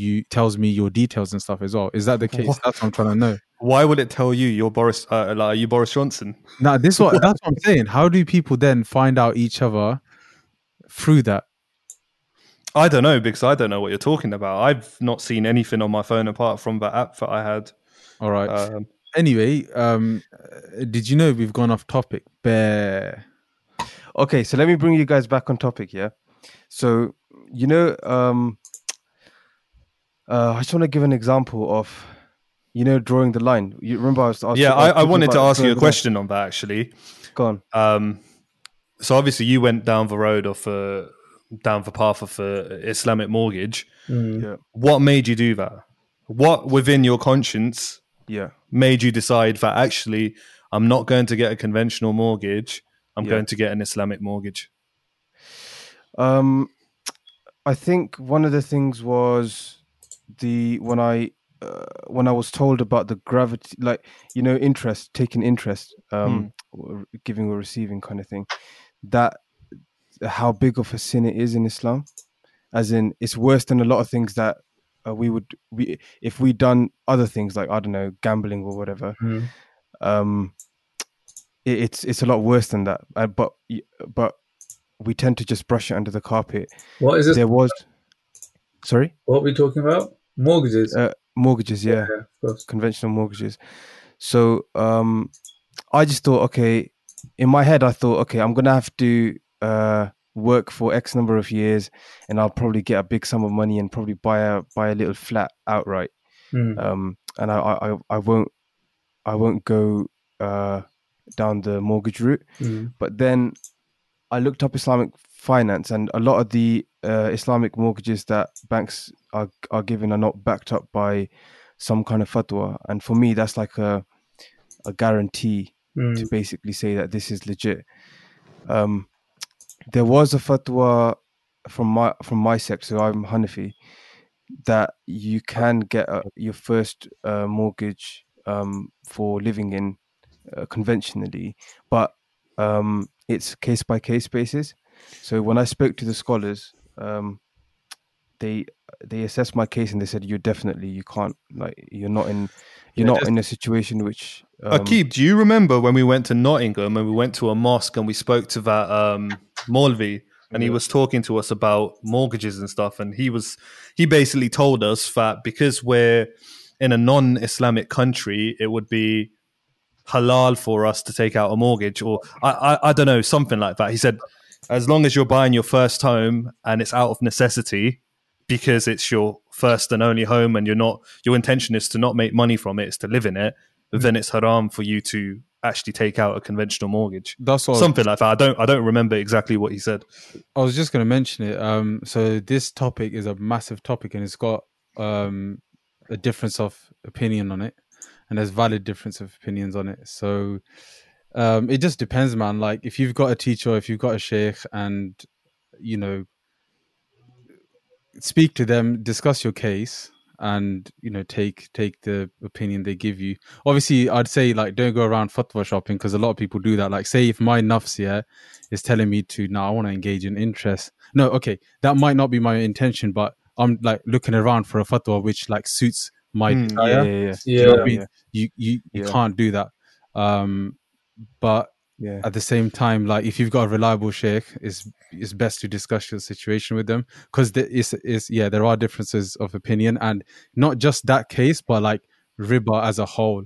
me your details and stuff as well. Is that the case? What? That's what I'm trying to know. Why would it tell you? You're Boris. Like, are you Boris Johnson? Nah, that's what I'm saying. How do people then find out each other through that? I don't know, because I don't know what you're talking about. I've not seen anything on my phone apart from the app that I had. All right. Anyway, did you know we've gone off topic? Bear. Okay, so let me bring you guys back on topic. Yeah. So you know, I just want to give an example of. You know, drawing the line. You remember I was asking... Yeah, I wanted to ask you a question on that, actually. Go on. So obviously you went down the road of down the path of Islamic mortgage. Mm. Yeah. What made you do that? What within your conscience made you decide that actually I'm not going to get a conventional mortgage, I'm going to get an Islamic mortgage? I think one of the things was when I was told about the gravity, like, you know, interest, taking interest, giving or receiving kind of thing, that how big of a sin it is in Islam, as in it's worse than a lot of things that we if we done other things like, I don't know, gambling or whatever, it's a lot worse than that. But we tend to just brush it under the carpet. What is it? Sorry? What are we talking about? Mortgages. Mortgages, yeah, of course. Conventional mortgages. So I just thought, okay, in my head I thought, okay, I'm gonna have to work for X number of years, and I'll probably get a big sum of money and probably buy a little flat outright. And I won't go down the mortgage route. But then I looked up Islamic finance, and a lot of the Islamic mortgages that banks are given are not backed up by some kind of fatwa, and for me that's like a guarantee to basically say that this is legit. There was a fatwa from my sect, so I'm Hanafi, that you can get your first mortgage for living in conventionally, but it's case by case basis. So when I spoke to the scholars, they assessed my case and they said, you can't, like, you're not in a situation which. Akib, do you remember when we went to Nottingham and we went to a mosque and we spoke to that Maulvi, and he was talking to us about mortgages and stuff, and he basically told us that because we're in a non-Islamic country, it would be halal for us to take out a mortgage, or I don't know, something like that. He said, as long as you're buying your first home and it's out of necessity, because it's your first and only home and your intention is to not make money from it, it's to live in it, then it's haram for you to actually take out a conventional mortgage. That's what something like that. I don't remember exactly what he said. I was just going to mention it. So this topic is a massive topic, and it's got a difference of opinion on it, and there's valid difference of opinions on it. So it just depends, man. Like if you've got a teacher, if you've got a sheikh, and you know, speak to them, discuss your case, and you know, take the opinion they give you. Obviously, I'd say like don't go around fatwa shopping, because a lot of people do that. Like say if my nafs is telling me to I want to engage in interest. No, okay, that might not be my intention, but I'm like looking around for a fatwa which like suits my desire. You can't do that. But at the same time, like if you've got a reliable sheikh, it's best to discuss your situation with them, because there are differences of opinion, and not just that case, but like riba as a whole.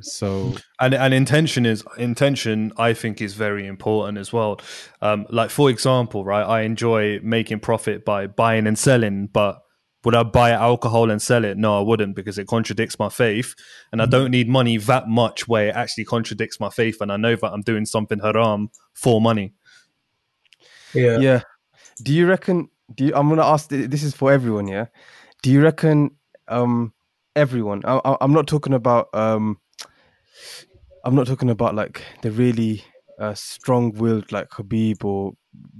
So and intention I think is very important as well. Like for example, right, I enjoy making profit by buying and selling, but would I buy alcohol and sell it? No, I wouldn't, because it contradicts my faith, and I don't need money that much where it actually contradicts my faith, and I know that I'm doing something haram for money. Yeah. Do you reckon? I'm gonna ask. This is for everyone. Yeah. Do you reckon? Everyone. I'm not talking about. I'm not talking about like the really strong-willed like Khabib or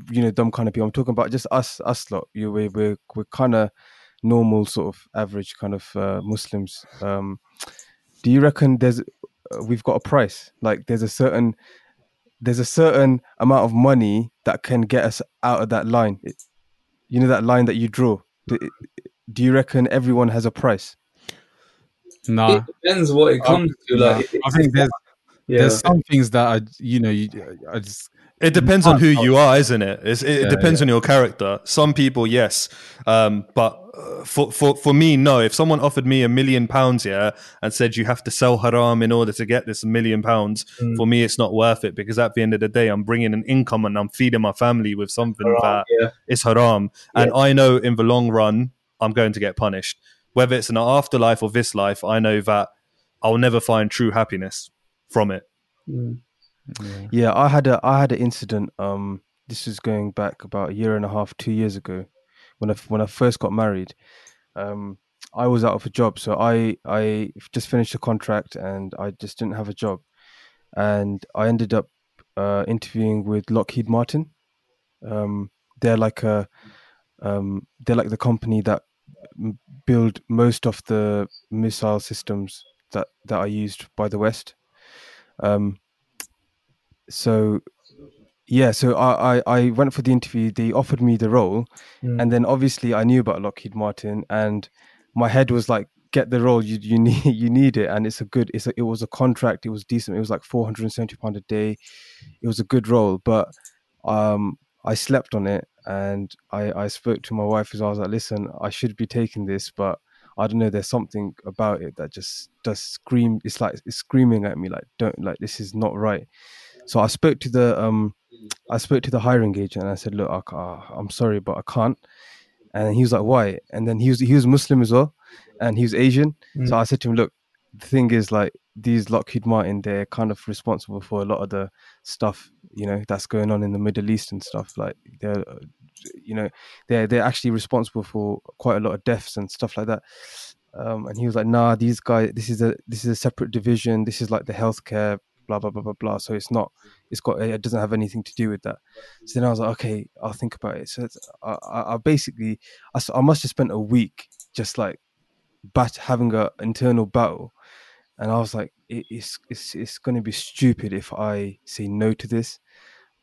them kind of people. I'm talking about just us lot. We're kind of normal, sort of average kind of Muslims. Do you reckon we've got a price? Like there's a certain amount of money that can get us out of that line, that line that you draw. Do you reckon everyone has a price? No, it depends what it comes to. Like I think there's some things that it depends on who you are, isn't it? It depends on your character. Some people, yes, but for me, no. If someone offered me £1 million, and said you have to sell haram in order to get this £1 million, for me, it's not worth it, because at the end of the day, I'm bringing an income and I'm feeding my family with something that is haram, and I know in the long run I'm going to get punished, whether it's in the afterlife or this life. I know that I'll never find true happiness from it. Mm. Yeah, I had an incident. This is going back about a year and a half, 2 years ago, when I first got married. I was out of a job, so I just finished a contract and I just didn't have a job, and I ended up interviewing with Lockheed Martin. They're like the company that build most of the missile systems that are used by the West. So I went for the interview. They offered me the role, and then obviously I knew about Lockheed Martin, and my head was like, "Get the role. You need it, and it's a good. It was a contract. It was decent. It was like £470 a day. It was a good role, but I slept on it, and I spoke to my wife, as I was like, "Listen, I should be taking this, but I don't know. There's something about it that just does scream. It's screaming at me, like don't like this is not right." So I spoke to the hiring agent, and I said, "Look, I'm sorry, but I can't." And he was like, "Why?" And then he was Muslim as well, and he was Asian. So I said to him, "Look, the thing is, like these Lockheed Martin, they're kind of responsible for a lot of the stuff that's going on in the Middle East and stuff. Like they're actually responsible for quite a lot of deaths and stuff like that." And he was like, "Nah, these guys. This is a separate division. This is like the healthcare." Blah blah blah blah blah. So it doesn't have anything to do with that. So then I was like, okay, I'll think about it. So I must have spent a week just like having an internal battle, and I was like, it's going to be stupid if I say no to this.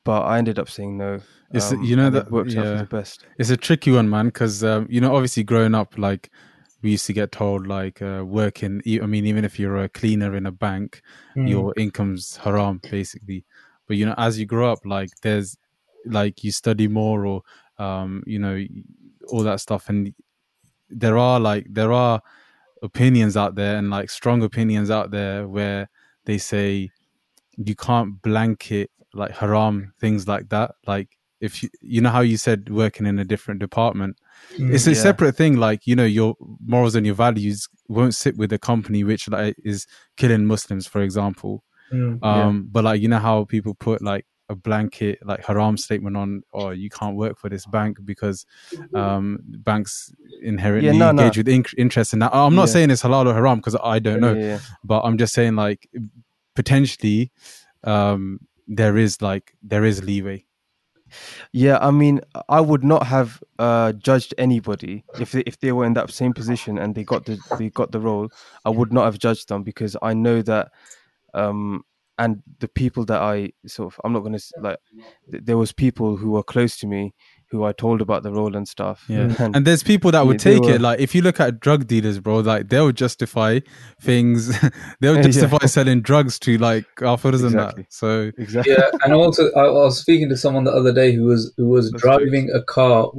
But I ended up saying no. It's that worked out for the best. It's a tricky one, man, because obviously growing up, like we used to get told like working, even if you're a cleaner in a bank, your income's haram basically. But as you grow up, like there's like you study more or all that stuff, and there are opinions out there, and like strong opinions out there where they say you can't blanket like haram things like that. Like if you how you said working in a different department, it's a separate thing. Like your morals and your values won't sit with a company which like is killing Muslims, for example. But like how people put like a blanket like haram statement on, oh, you can't work for this bank because banks inherently engage with interest in that. I'm not saying it's halal or haram because I don't know, but I'm just saying like potentially there is leeway. Yeah, I mean, I would not have judged anybody if they were in that same position and they got the role. I would not have judged them because I know that, and the people that I sort of, I'm not going to like. There was people who were close to me who I told about the role and stuff. Yeah, and there's people that would take it. Like if you look at drug dealers, bro, like they'll justify things. They'll justify selling drugs to like Alfredos and that. So and also I was speaking to someone the other day who was driving a car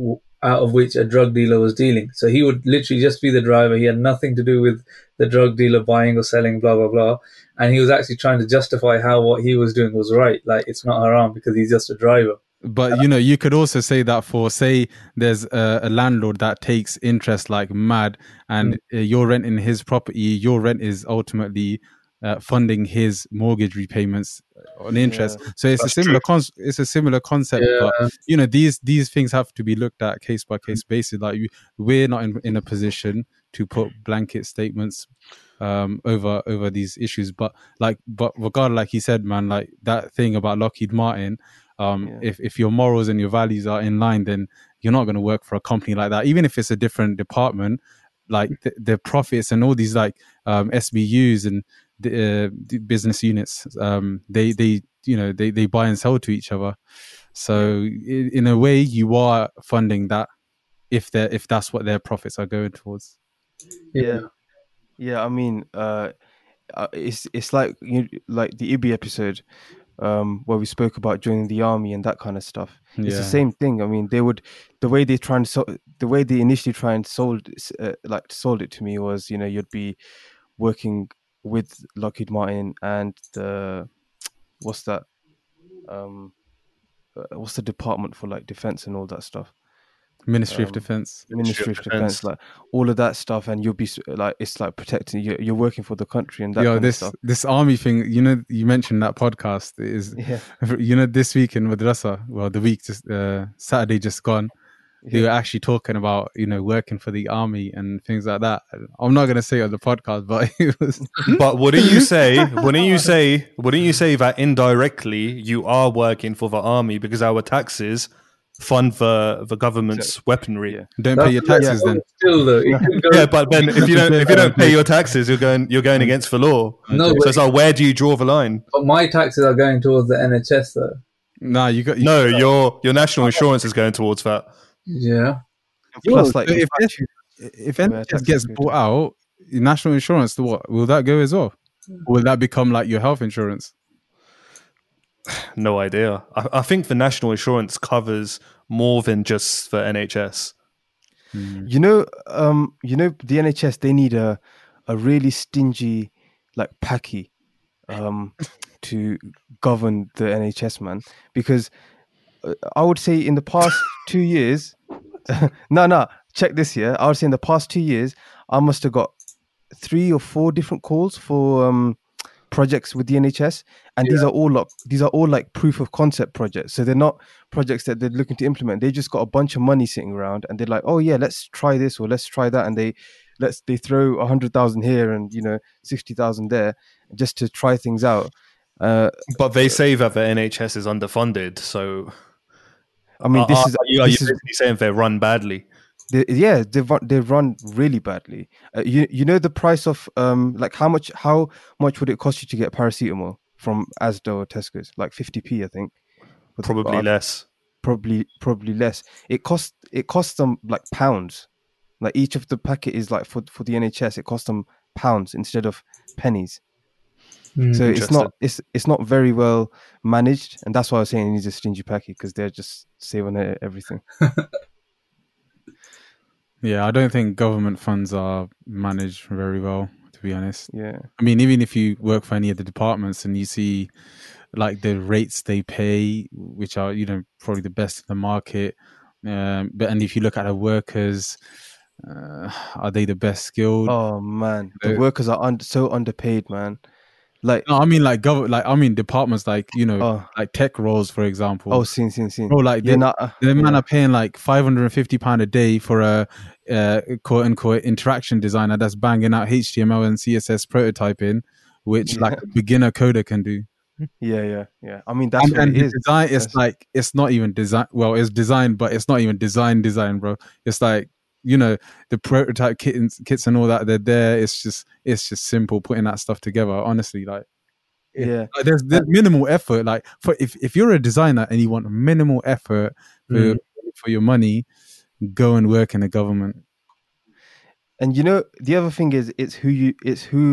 out of which a drug dealer was dealing. So he would literally just be the driver. He had nothing to do with the drug dealer buying or selling, blah blah blah. And he was actually trying to justify how what he was doing was right. Like it's not haram because he's just a driver. But you know, you could also say that for, say, there's a landlord that takes interest like mad, and you're renting his property. Your rent is ultimately funding his mortgage repayments on interest. So it's a similar concept. Yeah. But you know, these things have to be looked at case by case basis. Like we're not in a position to put blanket statements over these issues. But regardless, like he said, man, like that thing about Lockheed Martin. If your morals and your values are in line, then you're not going to work for a company like that, even if it's a different department. Like the profits and all these like SBUs and the business units, they buy and sell to each other. So in a way, you are funding that if that's what their profits are going towards. Yeah. I mean, it's like the Ibi episode. Where we spoke about joining the army and that kind of stuff. Yeah. It's the same thing. I mean, the way they initially sold it to me was, you know, you'd be working with Lockheed Martin and what's the department for like defense and all that stuff. Ministry of Defense, like all of that stuff, and you'll be like, it's like protecting. You're working for the country, and that. This army thing, you know, you mentioned that podcast is, you know, this week in Madrasa, well, the week just Saturday just gone, they were actually talking about, you know, working for the army and things like that. I'm not gonna say it on the podcast, but it was. But wouldn't you say that indirectly you are working for the army because our taxes fund the government's weaponry. Don't pay your taxes then. Still though, but then if you don't pay your taxes, you're going against the law. So it's like, where do you draw the line? But my taxes are going towards the NHS though. Your national insurance is going towards that. Yeah. Plus, like, if NHS gets bought out, national insurance, what will that go as well? Or will that become like your health insurance? No idea. I think the national insurance covers more than just the NHS. You know, the NHS, they need a really stingy like packy to govern the NHS, man. Because I would say in the past 2 years, check this year. I would say in the past 2 years, I must have got 3 or 4 different calls for projects with the NHS, and these are all like proof of concept projects, so they're not projects that they're looking to implement. They just got a bunch of money sitting around and they're like, oh yeah, let's try this or let's try that, and they throw 100,000 here and, you know, 60,000 there just to try things out, but they say that the NHS is underfunded. So I mean, you're saying they run badly. They run really badly. You know the price of like how much would it cost you to get paracetamol from Asda or Tesco's? Like 50p, I think. Probably less. It costs them like pounds. Like each of the packet is like for the NHS, it costs them pounds instead of pennies. So it's not very well managed, and that's why I was saying it needs a stingy packet, because they're just saving everything. Yeah, I don't think government funds are managed very well, to be honest. Yeah. I mean, even if you work for any of the departments and you see like the rates they pay, which are, you know, probably the best in the market. But if you look at the workers, are they the best skilled? Oh, man. The workers are so underpaid, man. Like, no, I mean, like, departments, like, you know, like tech roles, for example. Oh, seen. Bro, like, man are paying like £550 a day for a quote unquote interaction designer that's banging out HTML and CSS prototyping, which like a beginner coder can do. Yeah. I mean, that's what it is. Design, it's like, it's not even design. Well, it's design, but it's not even design, bro. It's like, you know, the prototype kits and all that, they're there. It's just simple putting that stuff together. Honestly, like, like there's minimal effort. Like, for if you're a designer and you want minimal effort for your money, go and work in the government. And you know, the other thing is, it's who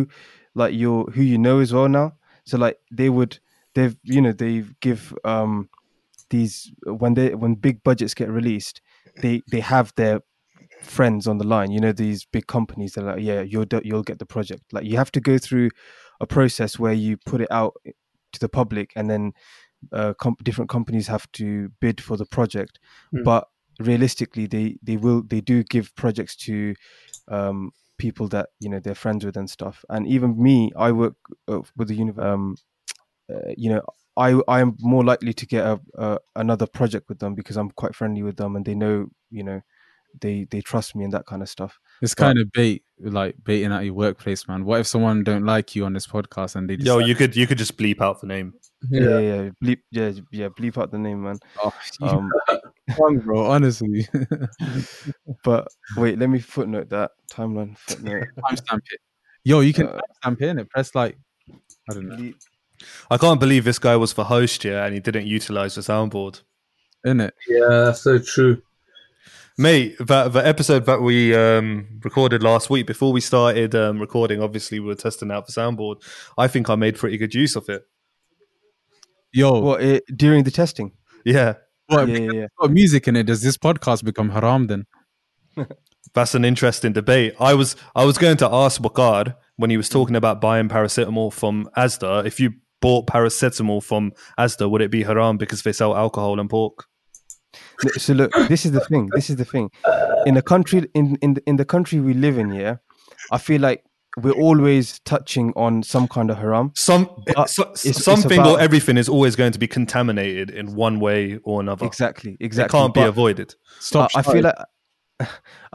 you know as well now. So like they give these when big budgets get released, they have their friends on the line, you know, these big companies. They're like, yeah, you'll get the project. Like, you have to go through a process where you put it out to the public, and then different companies have to bid for the project. But realistically, they do give projects to people that, you know, they're friends with and stuff. And even me, I work with the university. You know, I am more likely to get another project with them because I'm quite friendly with them, and they know, you know, they trust me and that kind of stuff. It's kind of baiting at your workplace, man. What if someone don't like you on this podcast and they decide... you could just bleep out the name. Bleep out the name, man. Bro, honestly. But wait, let me footnote that timeline. Timestamp it. Yo, you can timestamp it, innit? Press like, I don't know. I can't believe this guy was for host here and he didn't utilize the soundboard, innit? Yeah, that's so true. Mate, the episode that we recorded last week, before we started recording, obviously we were testing out the soundboard. I think I made pretty good use of it. Yo, during the testing? Yeah. What music in it? Does this podcast become haram then? That's an interesting debate. I was going to ask Wakar, when he was talking about buying paracetamol from Asda, if you bought paracetamol from Asda, would it be haram because they sell alcohol and pork? So look, this is the thing. In the country we live in, yeah, I feel like we're always touching on some kind of haram. Something or everything is always going to be contaminated in one way or another. Exactly. It can't be avoided. I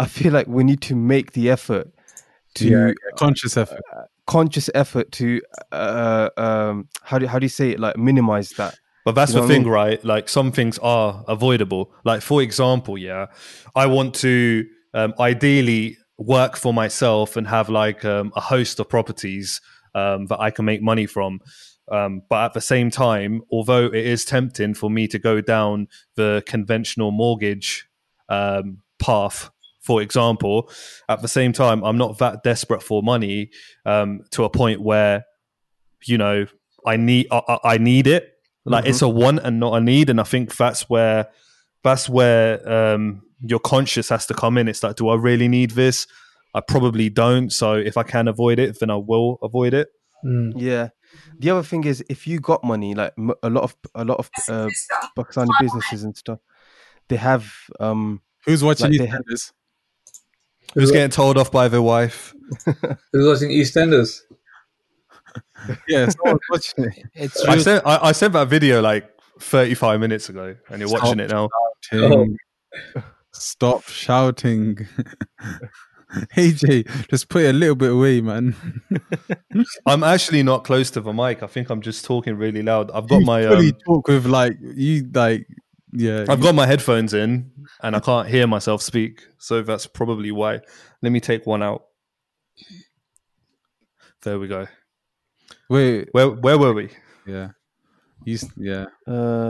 feel like we need to make the effort to conscious effort to how do you say it, like, minimize that. But that's the thing, right? Like, some things are avoidable. Like, for example, I want to ideally work for myself and have like a host of properties that I can make money from. But at the same time, although it is tempting for me to go down the conventional mortgage path, for example, at the same time, I'm not that desperate for money to a point where, you know, I need it. Like, it's a want and not a need, and I think that's where your conscience has to come in. It's like, do I really need this? I probably don't. So if I can avoid it, then I will avoid it. Yeah. The other thing is, if you got money, like a lot of Pakistani businesses and stuff, they have. Who's watching EastEnders? Who's getting told off by their wife? Who's watching EastEnders? Yeah, it's real. I sent that video like 35 minutes ago, and you're watching it now. Stop shouting. Hey Jay, just put it a little bit away, man. I'm actually not close to the mic. I think I'm just talking really loud. I've got my talk with I've got my headphones in, and I can't hear myself speak. So that's probably why. Let me take one out. There we go. Wait, where were we? Yeah, I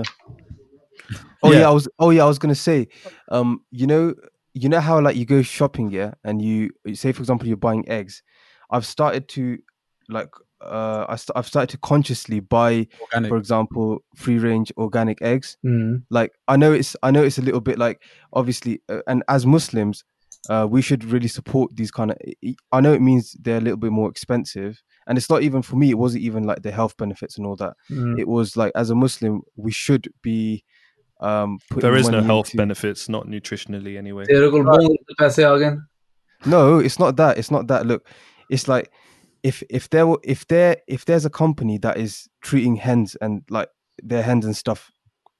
was gonna say, you know how like you go shopping, yeah, and you say, for example, you're buying eggs. I've started to I've started to consciously buy, organic. For example, free range organic eggs. Like, I know it's a little bit like, obviously, and as Muslims, we should really support these kind of. I know it means they're a little bit more expensive. And it's not even, for me, it wasn't even like the health benefits and all that. It was like, as a Muslim, we should be putting. There is no health benefits, not nutritionally anyway. No, it's not that. Look, it's like if there's a company that is treating hens and like their hens and stuff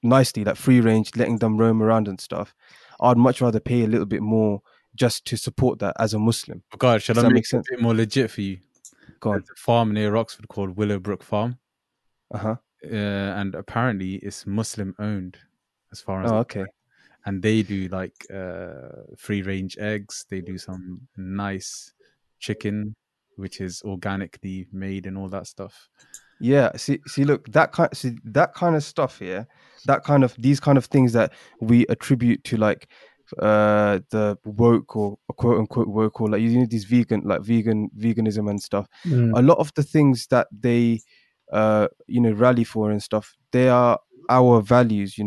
nicely, like free range, letting them roam around and stuff, I'd much rather pay a little bit more just to support that as a Muslim. God, should I make it a bit more legit for you? Go on. There's a farm near Oxford called Willowbrook Farm. And apparently it's Muslim owned, as far as and they do like free range eggs. They do some nice chicken, which is organically made and all that stuff. Yeah, see, look, that kind of stuff here, these kind of things that we attribute to like the woke or quote unquote woke or like these veganism and stuff. A lot of the things that they rally for and stuff, they are our values.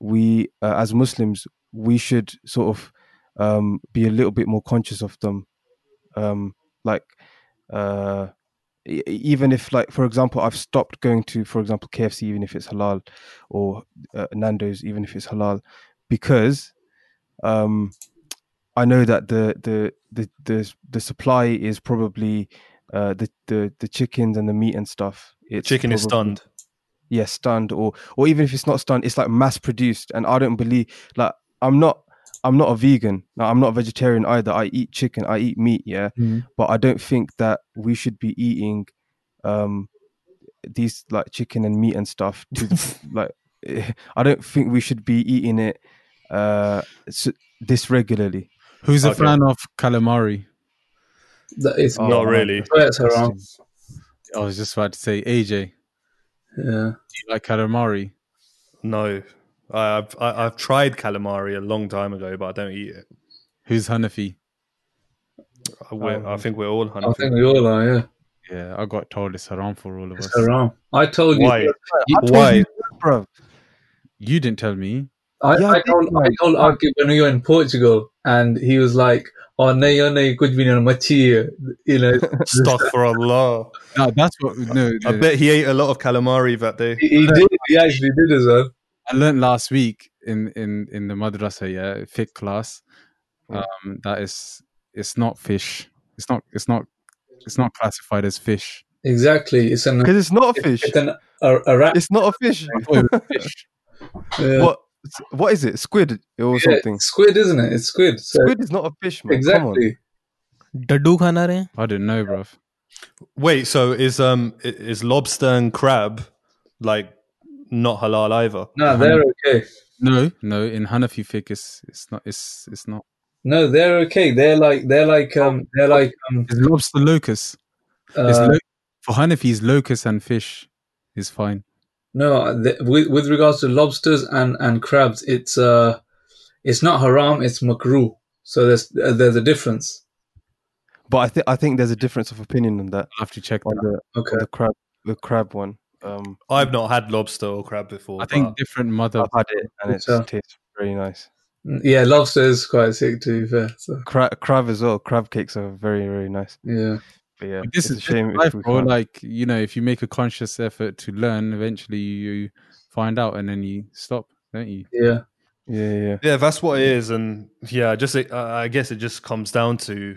We as Muslims, we should sort of be a little bit more conscious of them. Even if, like, for example, I've stopped going to, for example, KFC, even if it's halal, or Nando's, even if it's halal, because I know that the supply is probably the chickens and the meat and stuff. It's chicken probably, is stunned. Yeah, stunned, or even if it's not stunned, it's like mass produced. And I don't believe, like, I'm not a vegan. I'm not a vegetarian either. I eat chicken. I eat meat. Yeah, but I don't think that we should be eating these like chicken and meat and stuff. I don't think we should be eating it this regularly. Who's a fan of calamari? That is not really. I was just about to say, AJ. Yeah. Do you like calamari? No. I've tried calamari a long time ago, but I don't eat it. Who's Hanafi? I think we're all Hanafi. I think we all are, yeah. Yeah, I got told it's haram for all of us. It's haram. I told you. Why? Bro. You didn't tell me. I told Akib when we were in Portugal, and he was like, oh, could be machi, stuff for Allah. No, that's what. No, I bet he ate a lot of calamari that day. He did. He actually did as well. I learned last week in the madrasa, fiqh class, that it's not fish. It's not classified as fish. Exactly. It's because it's not a fish. It's a rat. It's not a fish. What is it? Squid or something? Squid, isn't it? It's squid. So. Squid is not a fish, man. Exactly. Daddu khana rahe? I didn't know, bruv. Wait, so is lobster and crab like not halal either? No, they're okay. No, in Hanafi fiqh it's not. No, they're okay. They're like is lobster locust? For Hanafis, locust and fish is fine. No, with regards to lobsters and crabs, it's not haram. It's makruh. So there's a difference. But I think there's a difference of opinion on that. I have to check that. Okay. The crab one. I've not had lobster or crab before. I think different mother. I've had it and it tastes really nice. Yeah, lobster is quite sick too. Fair. So. Crab as well. Crab cakes are very, very nice. Yeah. But yeah, this is a shame. Life, or like, if you make a conscious effort to learn, eventually you find out and then you stop, don't you? Yeah. That's what it is, and I guess it just comes down to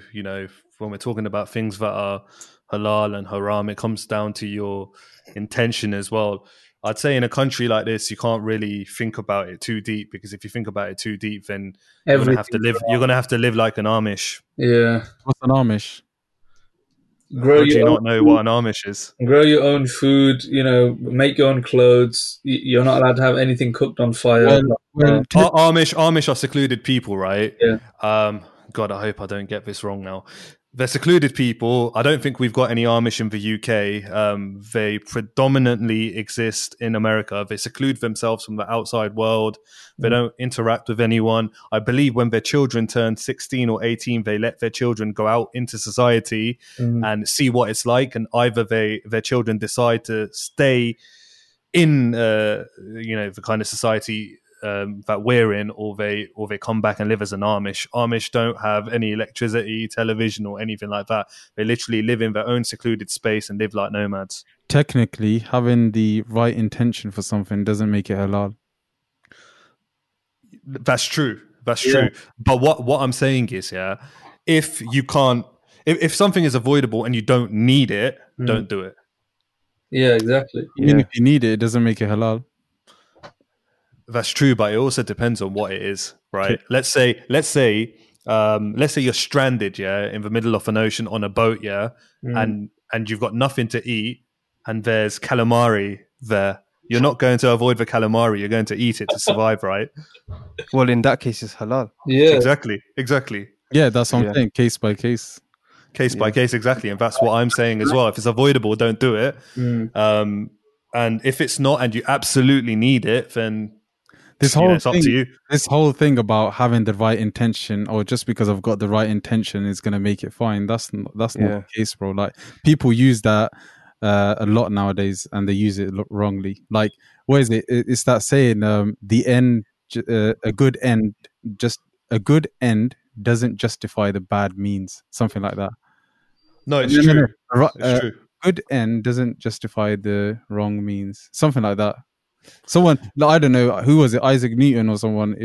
when we're talking about things that are halal and haram, it comes down to your intention as well. I'd say in a country like this, you can't really think about it too deep, because if you think about it too deep, then you're gonna have to live like an Amish. Yeah, what's an Amish? Do you not know what an Amish is? Grow your own food, make your own clothes. You're not allowed to have anything cooked on fire. Amish are secluded people, right? Yeah. God, I hope I don't get this wrong now. They're secluded people. I don't think we've got any Amish in the UK. They predominantly exist in America. They seclude themselves from the outside world. They don't interact with anyone. I believe when their children turn 16 or 18, they let their children go out into society and see what it's like. And either their children decide to stay in, the kind of society that we're in, or they come back and live as an Amish. Amish don't have any electricity, television, or anything like that. They literally live in their own secluded space and live like nomads. Technically, having the right intention for something doesn't make it halal. That's true. But what I'm saying is, if you can't, if something is avoidable and you don't need it, don't do it. Yeah, exactly. Even if you need it, it doesn't make it halal. That's true, but it also depends on what it is, right? Let's say you're stranded, in the middle of an ocean on a boat, and you've got nothing to eat, and there's calamari there. You're not going to avoid the calamari. You're going to eat it to survive, right? Well, in that case, it's halal. Yeah, exactly. Yeah, that's what I'm saying. Case by case. Case by case, exactly. And that's what I'm saying as well. If it's avoidable, don't do it. And if it's not, and you absolutely need it, then it's up to you. This whole thing about having the right intention, or just because I've got the right intention is going to make it fine. That's not the case, bro. Like, people use that a lot nowadays, and they use it wrongly. Like, what is it? It's that saying, a good end doesn't justify the bad means, something like that. No, it's true. It's true. Good end doesn't justify the wrong means, something like that. Someone, I don't know who was it, Isaac Newton or someone.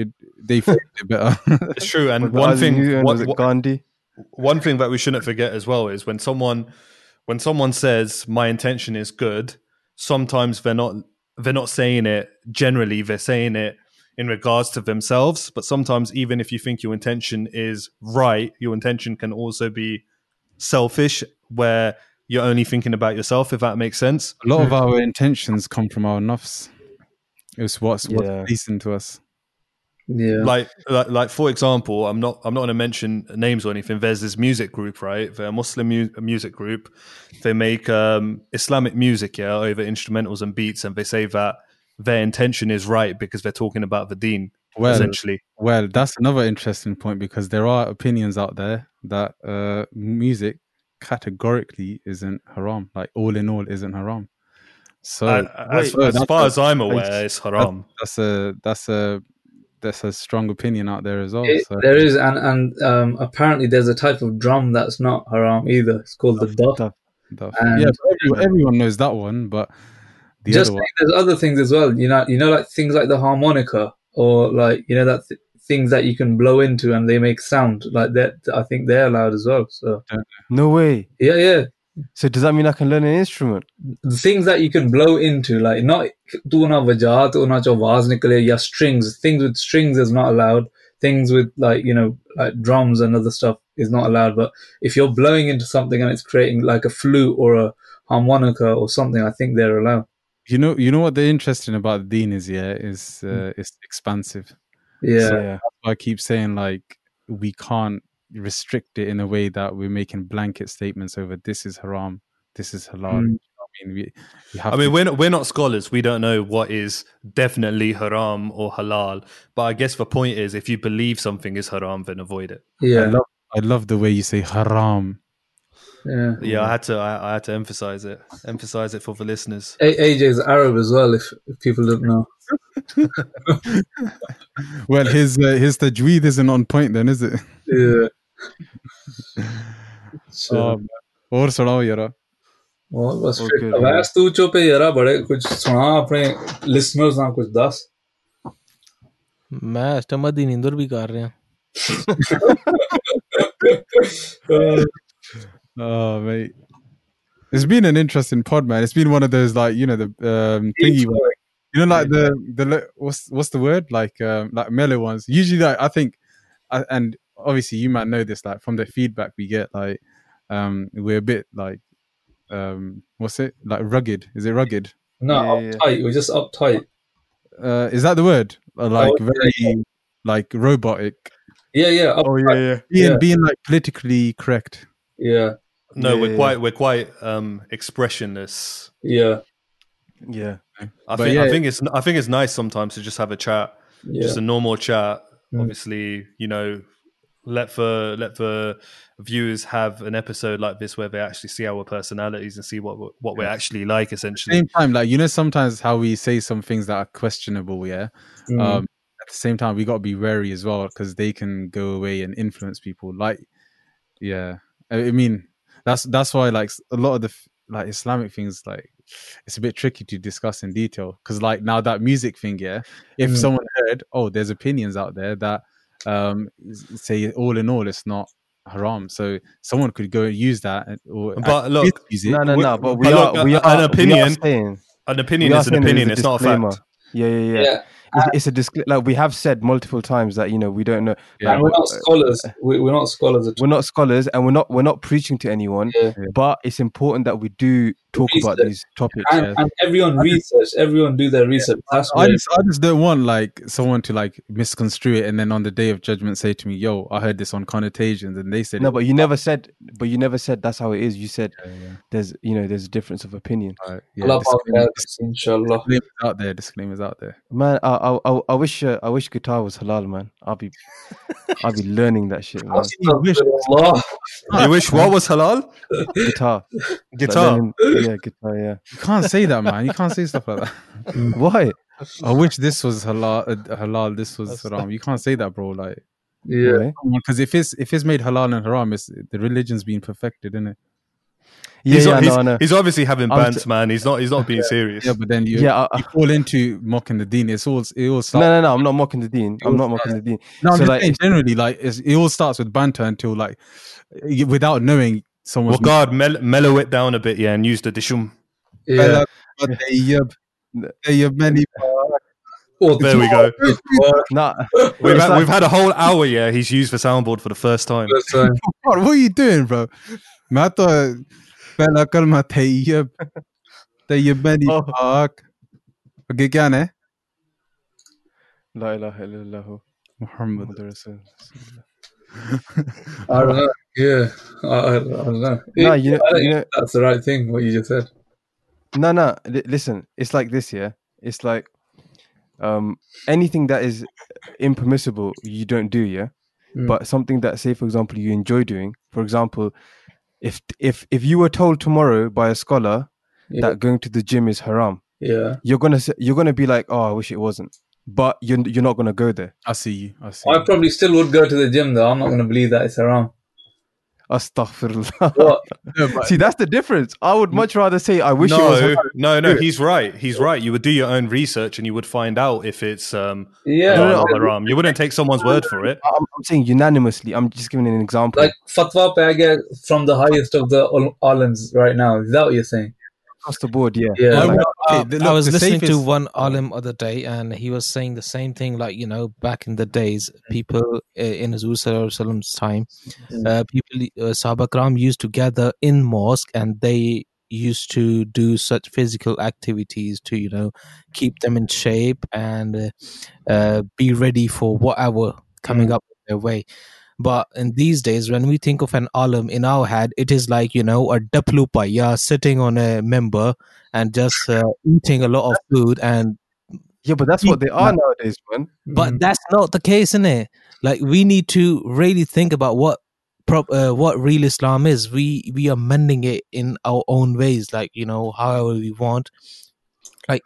They flipped it better. It's true. And one thing that we shouldn't forget as well is when someone says my intention is good, sometimes they're not saying it generally. They're saying it in regards to themselves. But sometimes, even if you think your intention is right, your intention can also be selfish, where you're only thinking about yourself, if that makes sense. A lot of our intentions come from our nafs. It's what's decent to us. Yeah. Like for example, I'm not going to mention names or anything. There's this music group, right? They're a Muslim music group. They make Islamic music, over instrumentals and beats, and they say that their intention is right because they're talking about the deen, essentially. Well, that's another interesting point, because there are opinions out there that music categorically isn't haram. Like, all in all, isn't haram. So as far as I'm aware, it's haram. That's a strong opinion out there as well. There is, and apparently there's a type of drum that's not haram either. It's called the duff. Yeah, everyone knows that one, but there's other things as well. You know, like things like the harmonica, or like that things that you can blow into and they make sound like that. I think they're allowed as well. So no way. Yeah. So does that mean I can learn an instrument? The things that you can blow into, like strings. Things with strings is not allowed. Things with like drums and other stuff is not allowed. But if you're blowing into something and it's creating like a flute or a harmonica or something, I think they're allowed. You know what the interesting about the deen is, it's expansive. Yeah. So I keep saying, like, we can't restrict it in a way that we're making blanket statements over this is haram, this is halal. I mean, we're not scholars. We don't know what is definitely haram or halal. But I guess the point is, if you believe something is haram, then avoid it. Yeah. I love the way you say haram. Yeah. Yeah, I had to emphasize it for the listeners. AJ's Arab as well, if people don't know. Well, his tajweed isn't on point then, is it? Yeah. और सुनाओ यारा. और बस वैसे तू चुप है यारा, बड़े कुछ सुना अपने लिसनर्स ना कुछ दस. मैं अष्टमा दिन इंदौर भी कर रहे हैं. Oh, mate. It's been an interesting pod, man. It's been one of those, like, the thingy one. The what's the word? Like mellow ones. Usually, like, I think, and obviously you might know this, like, from the feedback we get, like, we're a bit like, what's it? Like rugged. Is it rugged? No, uptight. We're just uptight. Is that the word? Very, like, robotic. Yeah. Uptight. Oh, yeah. Being like politically correct. Yeah. No, we're quite expressionless. Yeah. I think it's nice sometimes to just have a chat, just a normal chat. Obviously, let the viewers have an episode like this where they actually see our personalities and see what we're actually like, essentially. At the same time, like, sometimes how we say some things that are questionable. Yeah. At the same time, we got to be wary as well, because they can go away and influence people. Like, yeah. I mean, that's why, like, a lot of the like Islamic things, like, it's a bit tricky to discuss in detail, because, like, now that music thing, if someone heard, there's opinions out there that say all in all it's not haram. So someone could go use that, or but look, use it. But we are saying an opinion. It's not a fact. Yeah. It's a disclaimer. Like we have said multiple times that we don't know. Yeah. Like, we're not scholars. We're not scholars at all. We're not scholars, and we're not preaching to anyone. Yeah. But it's important that we do talk about these topics. And everyone research. Everyone do their research. Yeah. That's I just don't want someone to misconstrue it, and then on the day of judgment say to me, "Yo, I heard this on Connotations," and they said, "No, but you never said." But you never said that's how it is. You said there's a difference of opinion. Inshallah. Disclaimers out there, man. I wish guitar was halal, man. I'll be learning that shit, man. You wish what was halal? Guitar. Guitar. You can't say that, man. You can't say stuff like that. Why? I wish this was halal. This was haram. You can't say that, bro. Because if it's made halal and haram, it's the religion's been perfected, isn't it? He's obviously having bands, man. He's not being serious. Yeah, but then you fall into mocking the deen. It all starts. No, I'm not mocking the deen. I'm not mocking the deen. No, generally, it all starts with banter until without knowing someone. Well, God, mellow it down a bit, and use the dishum. Yeah. There we go. Nah. We've had a whole hour. Yeah, he's used the soundboard for the first time. What are you doing, bro? I don't know. That's the right thing, what you just said. No, listen, it's like this, yeah? It's like anything that is impermissible, you don't do, yeah? Mm. But something that, say, for example, you enjoy doing, for example, if you were told tomorrow by a scholar that going to the gym is haram, you're gonna be like, oh, I wish it wasn't. But you're not gonna go there. I see you. I probably still would go to the gym though. I'm not gonna believe that it's haram. Astaghfirullah. See, that's the difference. I would much rather say I wish it was haram. No, he's right. You would do your own research and you would find out if it's haram. You wouldn't take someone's word for it. I'm saying unanimously. I'm just giving an example. Like fatwa pe agar from the highest of the alims right now. Is that what you're saying? Across the board, yeah. I was listening to one alim other day, and he was saying the same thing. Back in the days, people in Rasul's time, Sahaba Kram used to gather in mosque, and they used to do such physical activities to keep them in shape and be ready for whatever coming up their way. But in these days, when we think of an alim in our head, it is a daplupa, sitting on a member and just eating a lot of food. And but that's what they are nowadays, man. But that's not the case, innit? We need to really think about what real Islam is. We are mending it in our own ways, however we want.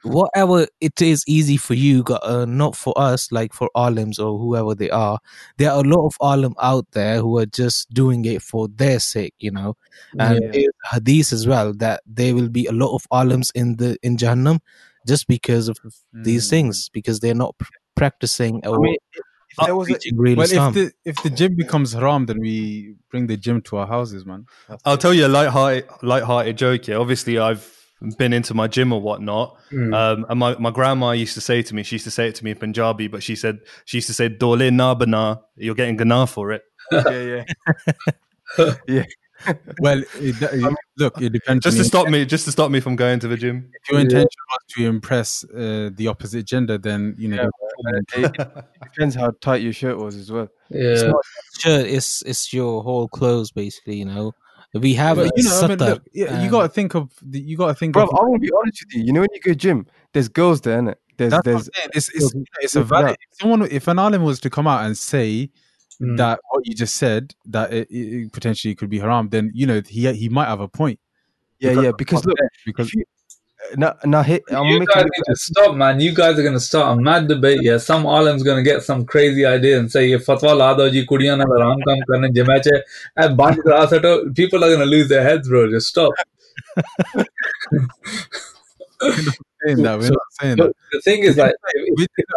Whatever it is easy for you, not for us, for alims or whoever they are. There are a lot of alim out there who are just doing it for their sake, And there's hadith as well that there will be a lot of alims in Jahannam just because of these things, because they're not practicing. If the gym becomes haram, then we bring the gym to our houses, man. I'll tell you a light-hearted joke here. Obviously, I've been into my gym or whatnot. And my grandma used to say to me, she used to say it to me in Punjabi, but she used to say, Dole na bana, you're getting gana for it. Yeah. Well, it depends. Just to stop me from going to the gym. If your intention was to impress the opposite gender, then it depends how tight your shirt was as well. Yeah. It's not shirt, it's your whole clothes basically, We have you got to think of bro, I will be honest with you. When you go gym, there's girls there, isn't it? It's a valid. If an alim was to come out and say that what you just said, that it potentially could be haram, then he might have a point. Because you guys need to stop, man. You guys are going to start a mad debate. Yeah, some alim's going to get some crazy idea and say, "Fatwa la do ji kudiyan na haram kaam karne jamache," and band kara sato. People are going to lose their heads, bro. Just stop. We're not saying that. The thing is, if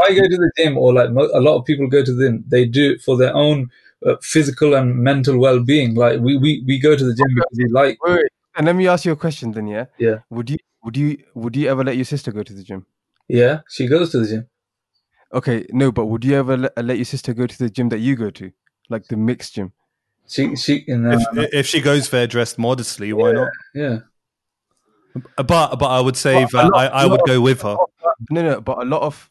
I go to the gym, or a lot of people go to the gym, they do it for their own physical and mental well-being. Like we go to the gym because we like. Wait. And let me ask you a question then. Yeah. Yeah. Would you ever let your sister go to the gym? Yeah, she goes to the gym. Okay, no, but would you ever let your sister go to the gym that you go to, like the mixed gym? If she goes there dressed modestly, why not? Yeah. But I would say that I would go with her. No, but a lot of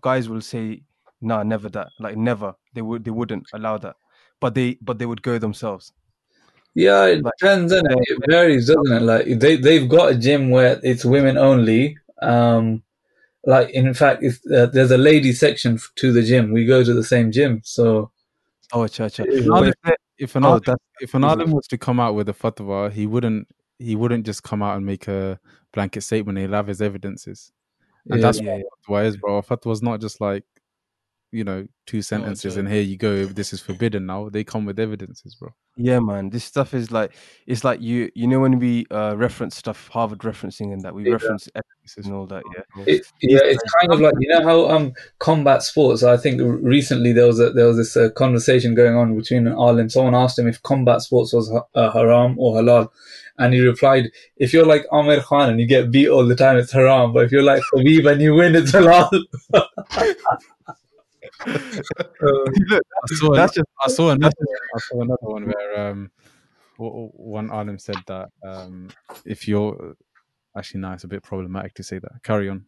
guys will say, "Nah, never that." Like never, they wouldn't allow that. But they would go themselves. Yeah, it depends, and it varies, doesn't it? Like they've got a gym where it's women only. Like in fact, there's a lady section to the gym. We go to the same gym, so. Oh, cha-cha. If an alim was to come out with a fatwa, he wouldn't just come out and make a blanket statement. He'll have his evidences. And that's what fatwa is, bro. Fatwa's not just like, you know, two sentences and here you go, this is forbidden now. They come with evidences, bro. Yeah, man. This stuff is like, it's like you know when we reference stuff, Harvard referencing and that, we reference evidences and all that, yeah. It's kind of like, you know how combat sports, I think recently there was this conversation going on between an alim. Someone asked him if combat sports was haram or halal. And he replied, if you're like Amir Khan and you get beat all the time, it's haram. But if you're like Khabib and you win, it's halal. I saw another one where one alim said that if you're actually it's a bit problematic to say that. Carry on,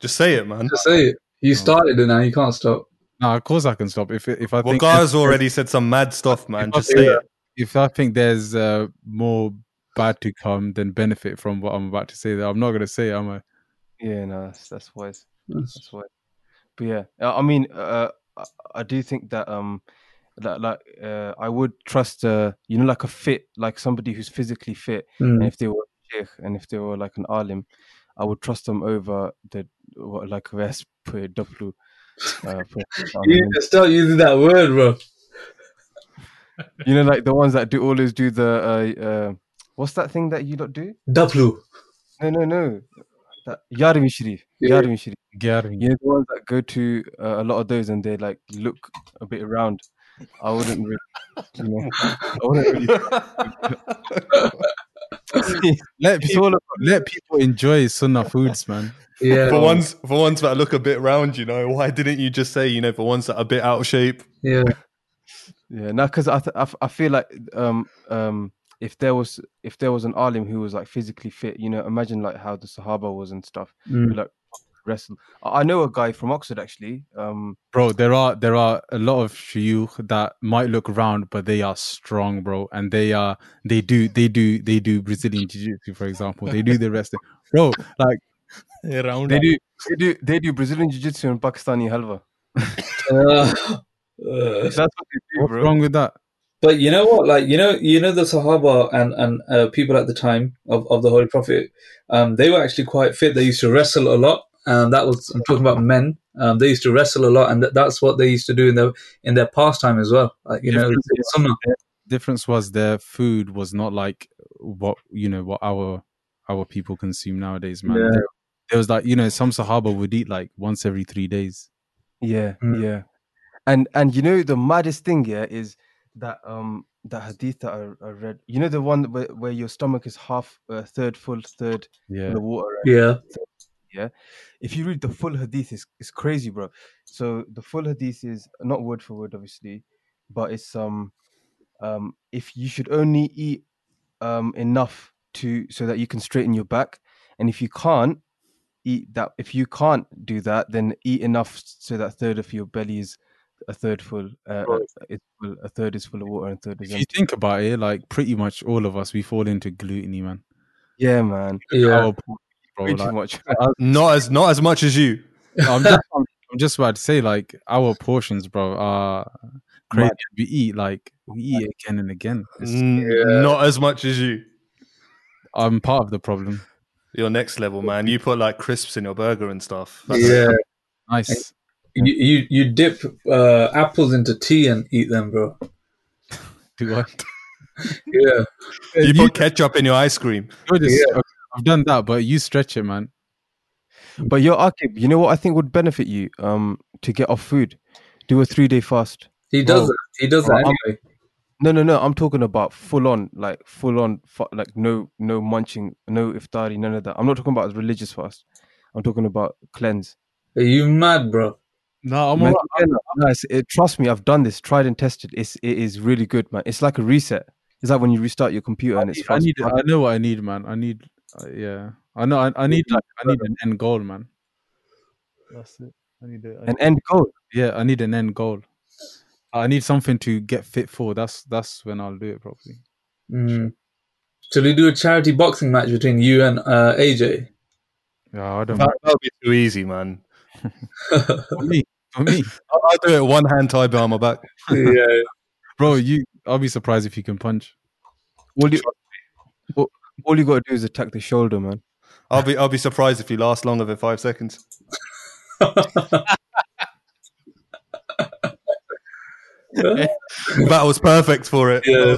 just say it, man. Just say it. You started it now. You can't stop. No, of course I can stop. If I think Gar's already said some mad stuff, man. Just say it. If I think there's more bad to come than benefit from what I'm about to say, that I'm not going to say it, am I? Yeah, no, that's wise. That's wise. But yeah, I mean, I do think that I would trust, like a fit, like somebody who's physically fit. Mm. And if they were a sheikh and if they were like an alim, I would trust them over the, like, rest per double. You need to start using that word, bro. You know, like the ones that do always do the, what's that thing that you don't do? Double. No. Yarmi Sharif. You know, the ones that go to a lot of those and they like look a bit around. I wouldn't really, let people enjoy sunnah foods, man. Yeah. For ones that look a bit round, you know, why didn't you just say, you know, for ones that are a bit out of shape? Yeah. Yeah. No, because I feel like if there was an alim who was like physically fit, you know, imagine like how the Sahaba was and stuff. Mm. Like wrestle. I know a guy from Oxford actually. Bro, there are a lot of shuyukh that might look round, but they are strong, bro, and they do Brazilian jiu-jitsu, for example. They do the wrestling, bro. Like they do Brazilian jiu-jitsu and Pakistani halwa. That's what they do. What's wrong with that? But you know what, like, you know, the Sahaba and people at the time of the Holy Prophet, they were actually quite fit. They used to wrestle a lot. I'm talking about men. They used to wrestle a lot, and that's what they used to do in their pastime as well. Like, the difference was their food was not like what our people consume nowadays, man. Yeah. There was like, you know, some Sahaba would eat like once every 3 days. Yeah, yeah. And you know the maddest thing here is that hadith that I read, you know, the one where your stomach is half, third full, third in the water. Right? Yeah. Yeah. If you read the full hadith, it's crazy, bro. So the full hadith is not word for word, obviously, but it's if you should only eat enough so that you can straighten your back, and if you can't do that, then eat enough so that third of your belly is a third full, a third is full of water and a third is empty. If you think about it, like pretty much all of us, we fall into gluttony, man. Yeah, man. Yeah. Bro, like, much. Not as much as you. I'm just about to say, like, our portions, bro, are crazy. We eat again and again. Not as much as you. I'm part of the problem. Your next level, man. You put like crisps in your burger and stuff. That's nice. You dip apples into tea and eat them, bro. Do I? Yeah. You put ketchup in your ice cream. I've done that, but you stretch it, man. But your Akib, you know what I think would benefit you? To get off food. Do a 3-day fast. He does it. He does that anyway. No. I'm talking about full on, no munching, no iftari, none of that. I'm not talking about religious fast. I'm talking about cleanse. Are you mad, bro? No, I'm all right. Nice. Trust me, I've done this, tried and tested. It is really good, man. It's like a reset. It's like when you restart your computer and it's. I know what I need, man. I need an end goal, man. That's it. I need an end goal. Yeah, I need an end goal. I need something to get fit for. That's when I'll do it properly. Mm. Shall we do a charity boxing match between you and AJ? No, I don't. That'll be too easy, man. For me, I'll do it one hand tied behind my back. Yeah, bro, I'll be surprised if you can punch. All you got to do is attack the shoulder, man. I'll be surprised if you last longer than 5 seconds. That was perfect for it. Yeah. That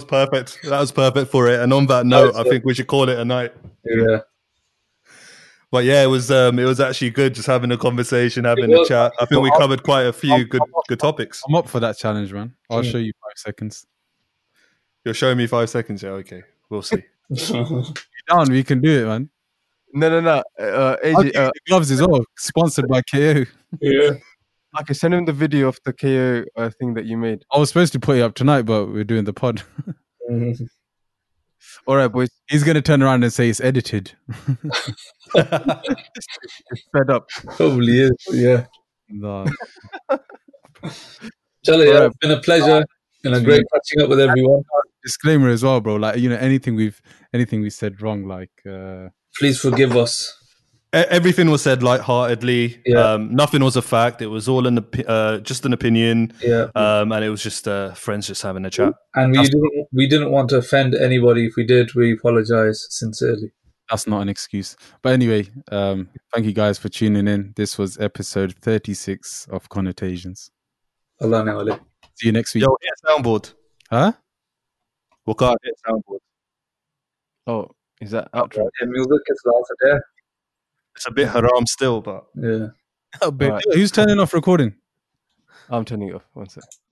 was perfect for it. And on that note, I think we should call it a night. Yeah. But yeah, it was actually good just having a conversation, having a chat. I think we covered quite a few good topics. I'm up for that challenge, man. I'll show you 5 seconds. You'll show me 5 seconds? Yeah, okay. We'll see. Down, we can do it, man. No. AJ, gloves is all sponsored by KO. Yeah. I can send him the video of the KO thing that you made. I was supposed to put it up tonight, but we're doing the pod. Mm-hmm. All right, boys. He's going to turn around and say it's edited. It's fed up. Probably is, yeah. No. Charlie, it's been a pleasure. And a great catching up with everyone. Disclaimer as well, bro. Like, you know, anything we said wrong, like... Please forgive us. Everything was said lightheartedly. Yeah. Nothing was a fact. It was all just an opinion. Yeah. And it was just friends just having a chat. And we didn't want to offend anybody. If we did, we apologize sincerely. That's not an excuse. But anyway, thank you guys for tuning in. This was episode 36 of Connotations. Allah na. See you next week. Yo, hit soundboard. Huh? We'll cut hit soundboard. Oh, is that outro? Yeah, music is last there. It's a bit haram still, but... Yeah. Right. Who's turning off recording? I'm turning it off. One sec.